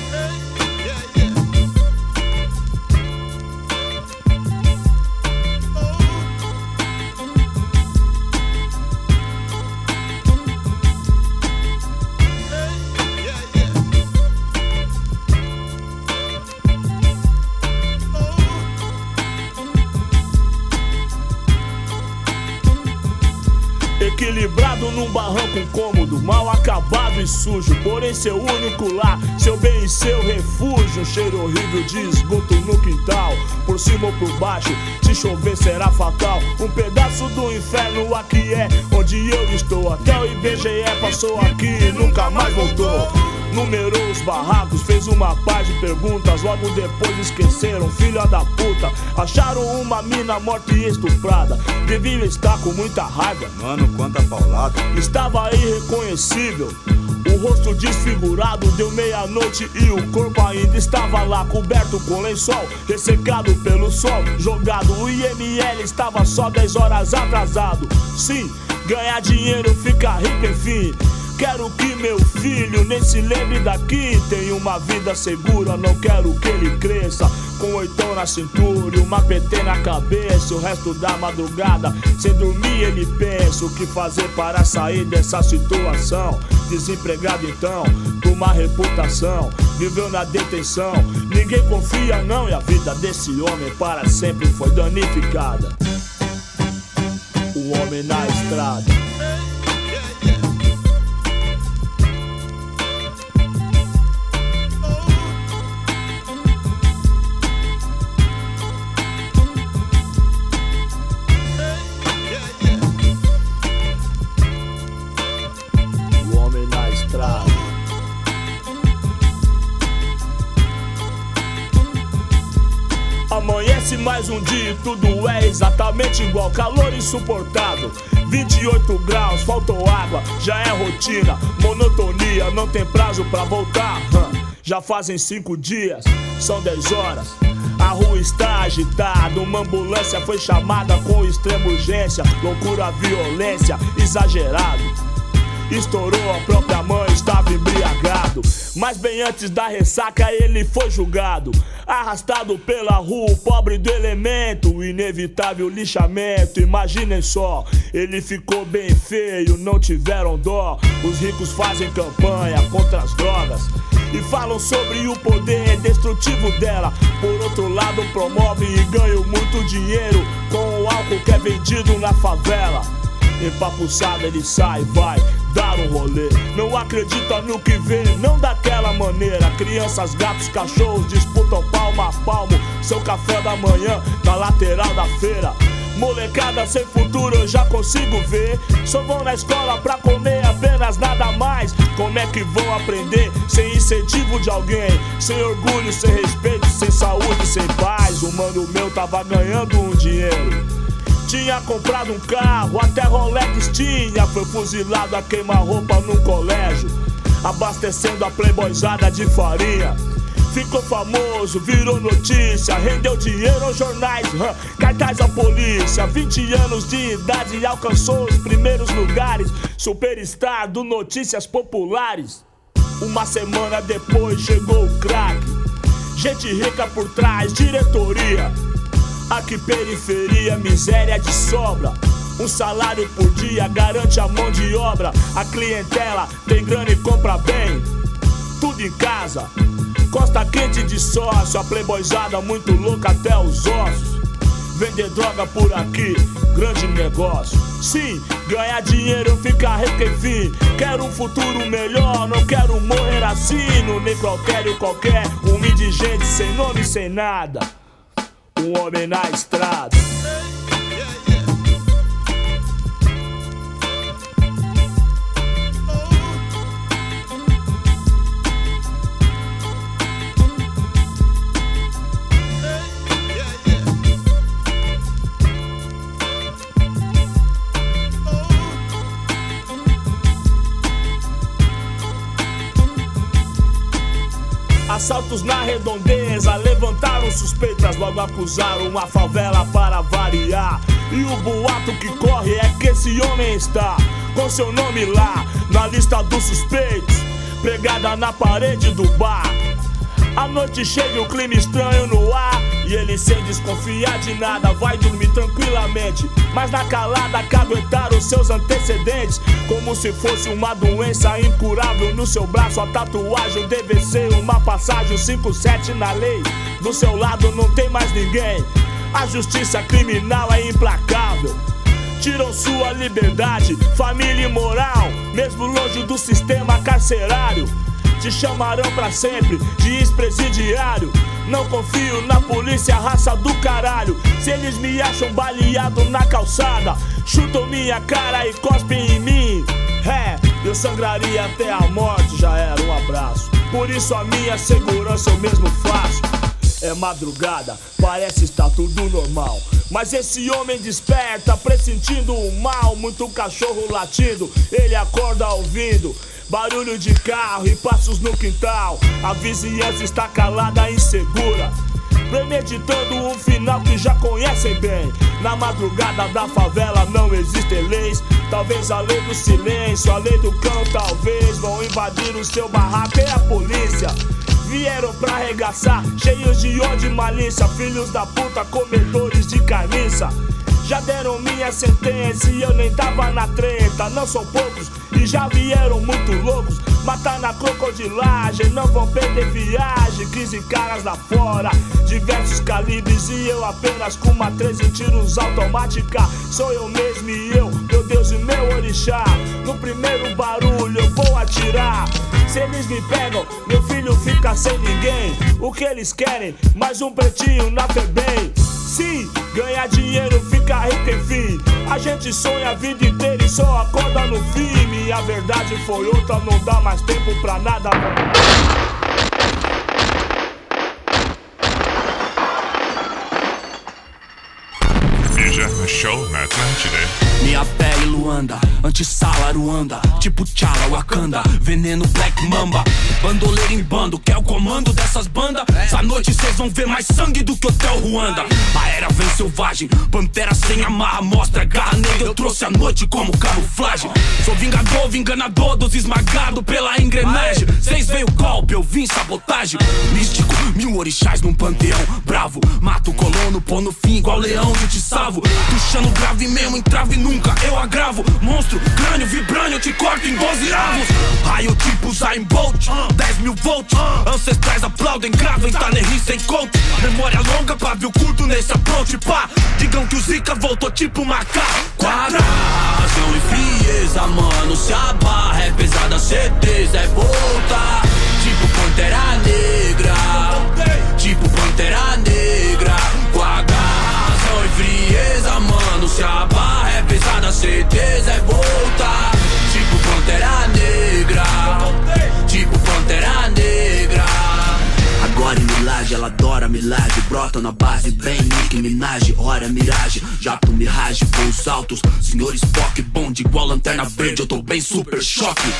Equilibrado num barranco incômodo, mal acabado e sujo, porém seu único lar, seu bem e seu refúgio. Um cheiro horrível de esgoto no quintal, por cima ou por baixo, se chover será fatal. Um pedaço do inferno aqui é onde eu estou, até o IBGE passou aqui e nunca mais voltou. Numerou os barracos, fez uma pá de perguntas, logo depois esqueceram, filha da puta. Acharam uma mina morta e estuprada, deviam estar com muita raiva. Mano, quanta paulada. Estava irreconhecível, o rosto desfigurado, deu meia-noite e o corpo ainda estava lá, coberto com lençol, ressecado pelo sol, jogado. O IML estava só 10 horas atrasado. Sim, ganhar dinheiro, ficar rico enfim. Quero que meu filho nem se lembre daqui. Tem uma vida segura, não quero que ele cresça com 8 na cintura e uma PT na cabeça. O resto da madrugada, sem dormir ele pensa o que fazer para sair dessa situação. Desempregado então, por má reputação, viveu na detenção, ninguém confia não. E a vida desse homem para sempre foi danificada. O homem na estrada. Amanhece mais um dia e tudo é exatamente igual. Calor insuportável, 28 graus, faltou água, já é rotina. Monotonia, não tem prazo pra voltar. Já fazem 5 dias, são 10 horas. A rua está agitada, uma ambulância foi chamada com extrema urgência. Loucura, violência, exagerado. Estourou, a própria mãe estava embriagado, mas bem antes da ressaca ele foi julgado. Arrastado pela rua, o pobre do elemento, inevitável lixamento. Imaginem só, ele ficou bem feio, não tiveram dó. Os ricos fazem campanha contra as drogas e falam sobre o poder destrutivo dela. Por outro lado promovem e ganham muito dinheiro com o álcool que é vendido na favela. Empapuçado ele sai e vai dar um rolê, não acredita no que vê, não daquela maneira. Crianças, gatos, cachorros disputam palmo a palmo seu café da manhã na lateral da feira. Molecada sem futuro eu já consigo ver, só vão na escola pra comer apenas, nada mais. Como é que vão aprender sem incentivo de alguém? Sem orgulho, sem respeito, sem saúde, sem paz. O mano meu tava ganhando um dinheiro, tinha comprado um carro, até Rolex tinha. Foi fuzilado a queima-roupa num colégio, abastecendo a playboyzada de farinha. ficou famoso, virou notícia, rendeu dinheiro aos jornais, cartaz à polícia. 20 anos de idade e alcançou os primeiros lugares, superstar do Notícias Populares. Uma semana depois chegou o craque, gente rica por trás, diretoria. Aqui periferia, miséria de sobra. Um salário por dia garante a mão de obra. A clientela tem grana e compra bem, tudo em casa. Costa quente de sócio, a playboyzada muito louca até os ossos. Vender droga por aqui, grande negócio. Sim, ganhar dinheiro, ficar rico enfim. Quero um futuro melhor, não quero morrer assim. No nem qualquer e qualquer, um indigente sem nome e sem nada. Um homem na estrada. Assaltos na redondeza, levantaram suspeitas, logo acusaram uma favela para variar. E o boato que corre é que esse homem está com seu nome lá na lista dos suspeitos, pregada na parede do bar. A noite chega, o clima estranho no ar, e ele sem desconfiar de nada vai dormir tranquilamente, mas na calada acabentar os seus antecedentes, como se fosse uma doença incurável. No seu braço a tatuagem, o DVC, uma passagem, 5-7 na lei. Do seu lado não tem mais ninguém, a justiça criminal é implacável. Tiram sua liberdade, família e moral, mesmo longe do sistema carcerário. Te chamarão pra sempre de ex-presidiário. Não confio na polícia, raça do caralho. Se eles me acham baleado na calçada, chutam minha cara e cospem em mim. É, eu sangraria até a morte, já era, um abraço. Por isso a minha segurança eu mesmo faço. É madrugada, parece estar tudo normal, mas esse homem desperta pressentindo o mal. Muito cachorro latindo, ele acorda ouvindo barulho de carro e passos no quintal. A vizinhança está calada e insegura, premeditando um final que já conhecem bem. Na madrugada da favela não existem leis, talvez a lei do silêncio, a lei do cão, talvez. Vão invadir o seu barraco e a polícia vieram pra arregaçar, cheios de ódio e malícia. Filhos da puta, comedores de carniça, já deram minha sentença e eu nem tava na treta. Não são poucos e já vieram muito loucos, matar na crocodilagem, não vão perder viagem. 15 caras lá fora, diversos calibres, e eu apenas com uma 13 tiros automática. Sou eu mesmo e eu, meu Deus e meu orixá. No primeiro barulho eu vou atirar. Se eles me pegam, meu filho fica sem ninguém. O que eles querem? Mais um pretinho na FEBEM. Sim, ganhar dinheiro, ficar rico enfim. A gente sonha a vida inteira e só acorda no fim. E a verdade foi outra, não dá mais tempo pra nada. Show na Atlântida. Minha pele Luanda, antissala Ruanda, tipo Tchala Wakanda, veneno Black Mamba. Bandoleiro em bando, quer o comando dessas bandas? Essa noite cês vão ver mais sangue do que Hotel Ruanda. A era vem selvagem, pantera sem amarra, mostra garra negra. Eu trouxe a noite como camuflagem. Sou vingador, vinganador dos esmagados pela engrenagem. Cês veio golpe, eu vim sabotagem. Místico, mil orixás num panteão, bravo. Mato o colono, pô no fim igual leão, eu te salvo. Puxando grave mesmo, entrave nunca, eu agravo. Monstro, crânio, vibrânio, eu te corto em 12 avos. Raio tipo Zayn Bolt, 10 mil volts. Ancestrais aplaudem, gravem, tá nem rir sem conto. Memória longa, pavio curto nesse approach, pá. Digam que o Zika voltou tipo macaco. Quadração e frieza, mano, se a barra é pesada, certeza é volta. Tipo Pantera Negra, tipo Pantera Negra. Quadração e frieza, mano, se a barra é pesada, certeza é volta. Tipo Pantera Negra, tipo Pantera Negra. Agora em Milagre ela adora hora milagre, brota na base, bem Nick Minaj, hora miragem, jato mirage, bons saltos, senhor Spock, bonde igual lanterna verde, eu tô bem super choque.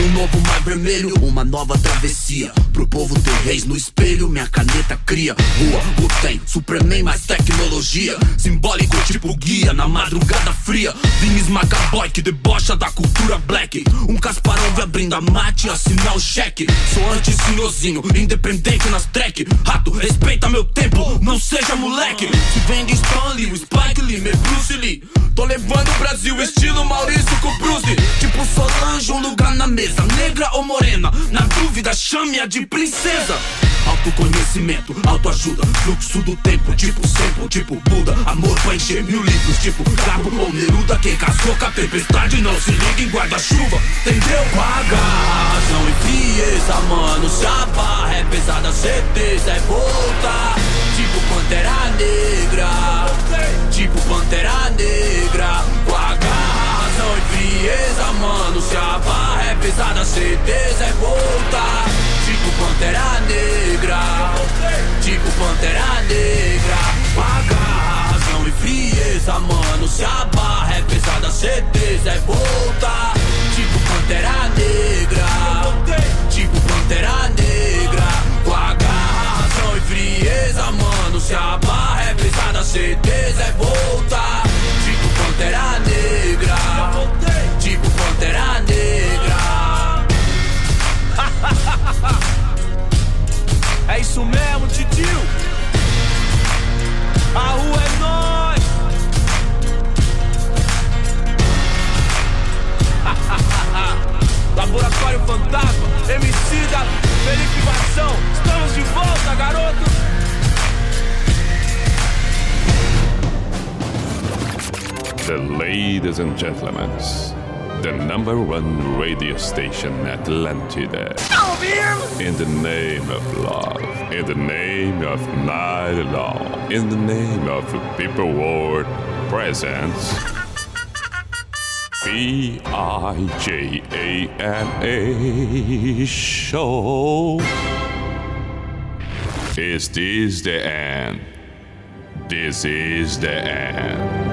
Um novo mar vermelho, uma nova travessia, pro povo ter reis no espelho, minha caneta cria. Rua, Wu-Tang, Superman, mais tecnologia, simbólico tipo guia, na madrugada fria. Vim esmagar boy que debocha da cultura black, um Kasparov abrindo a mate, assinar o cheque. Sou anti-senhorzinho, independente nas track, rato, respeita meu tempo, não seja moleque. Se vende Stanley, o Spike Lee, meu Bruce Lee, tô levando o Brasil, estilo Maurício com Bruce. Tipo Solange, um lugar na mesa, negra ou morena, na dúvida chame-a de princesa. Autoconhecimento, autoajuda, fluxo do tempo, tipo sempre, tipo Buda. Amor pra encher mil livros, tipo Cabo ou Neruda. Quem casou com a tempestade não se liga em guarda-chuva, entendeu? Bagagem e frieza, mano, chapa é pesada, certeza é volta. Tipo Pantera Negra, tipo Pantera Negra. Bagagem e frieza, mano, chapa é pesada, certeza é volta. Tipo Pantera Negra, tipo Pantera Negra. Paga razão e frieza, mano, se a barra é pesada, certeza é volta. Tipo Pantera Negra, tipo Pantera Negra. Paga razão e frieza, mano, se a barra é pesada, certeza é volta. Tipo Pantera Negra, tipo Pantera Negra. É isso mesmo, titio. A rua é nós. Laboratório Fantasma, MC da Felipe Vação. Estamos de volta, garoto. The ladies and gentlemen, the number one radio station, Atlântida. In the name of love, in the name of night long, in the name of people world presence. Pijama show. Is this the end? This is the end.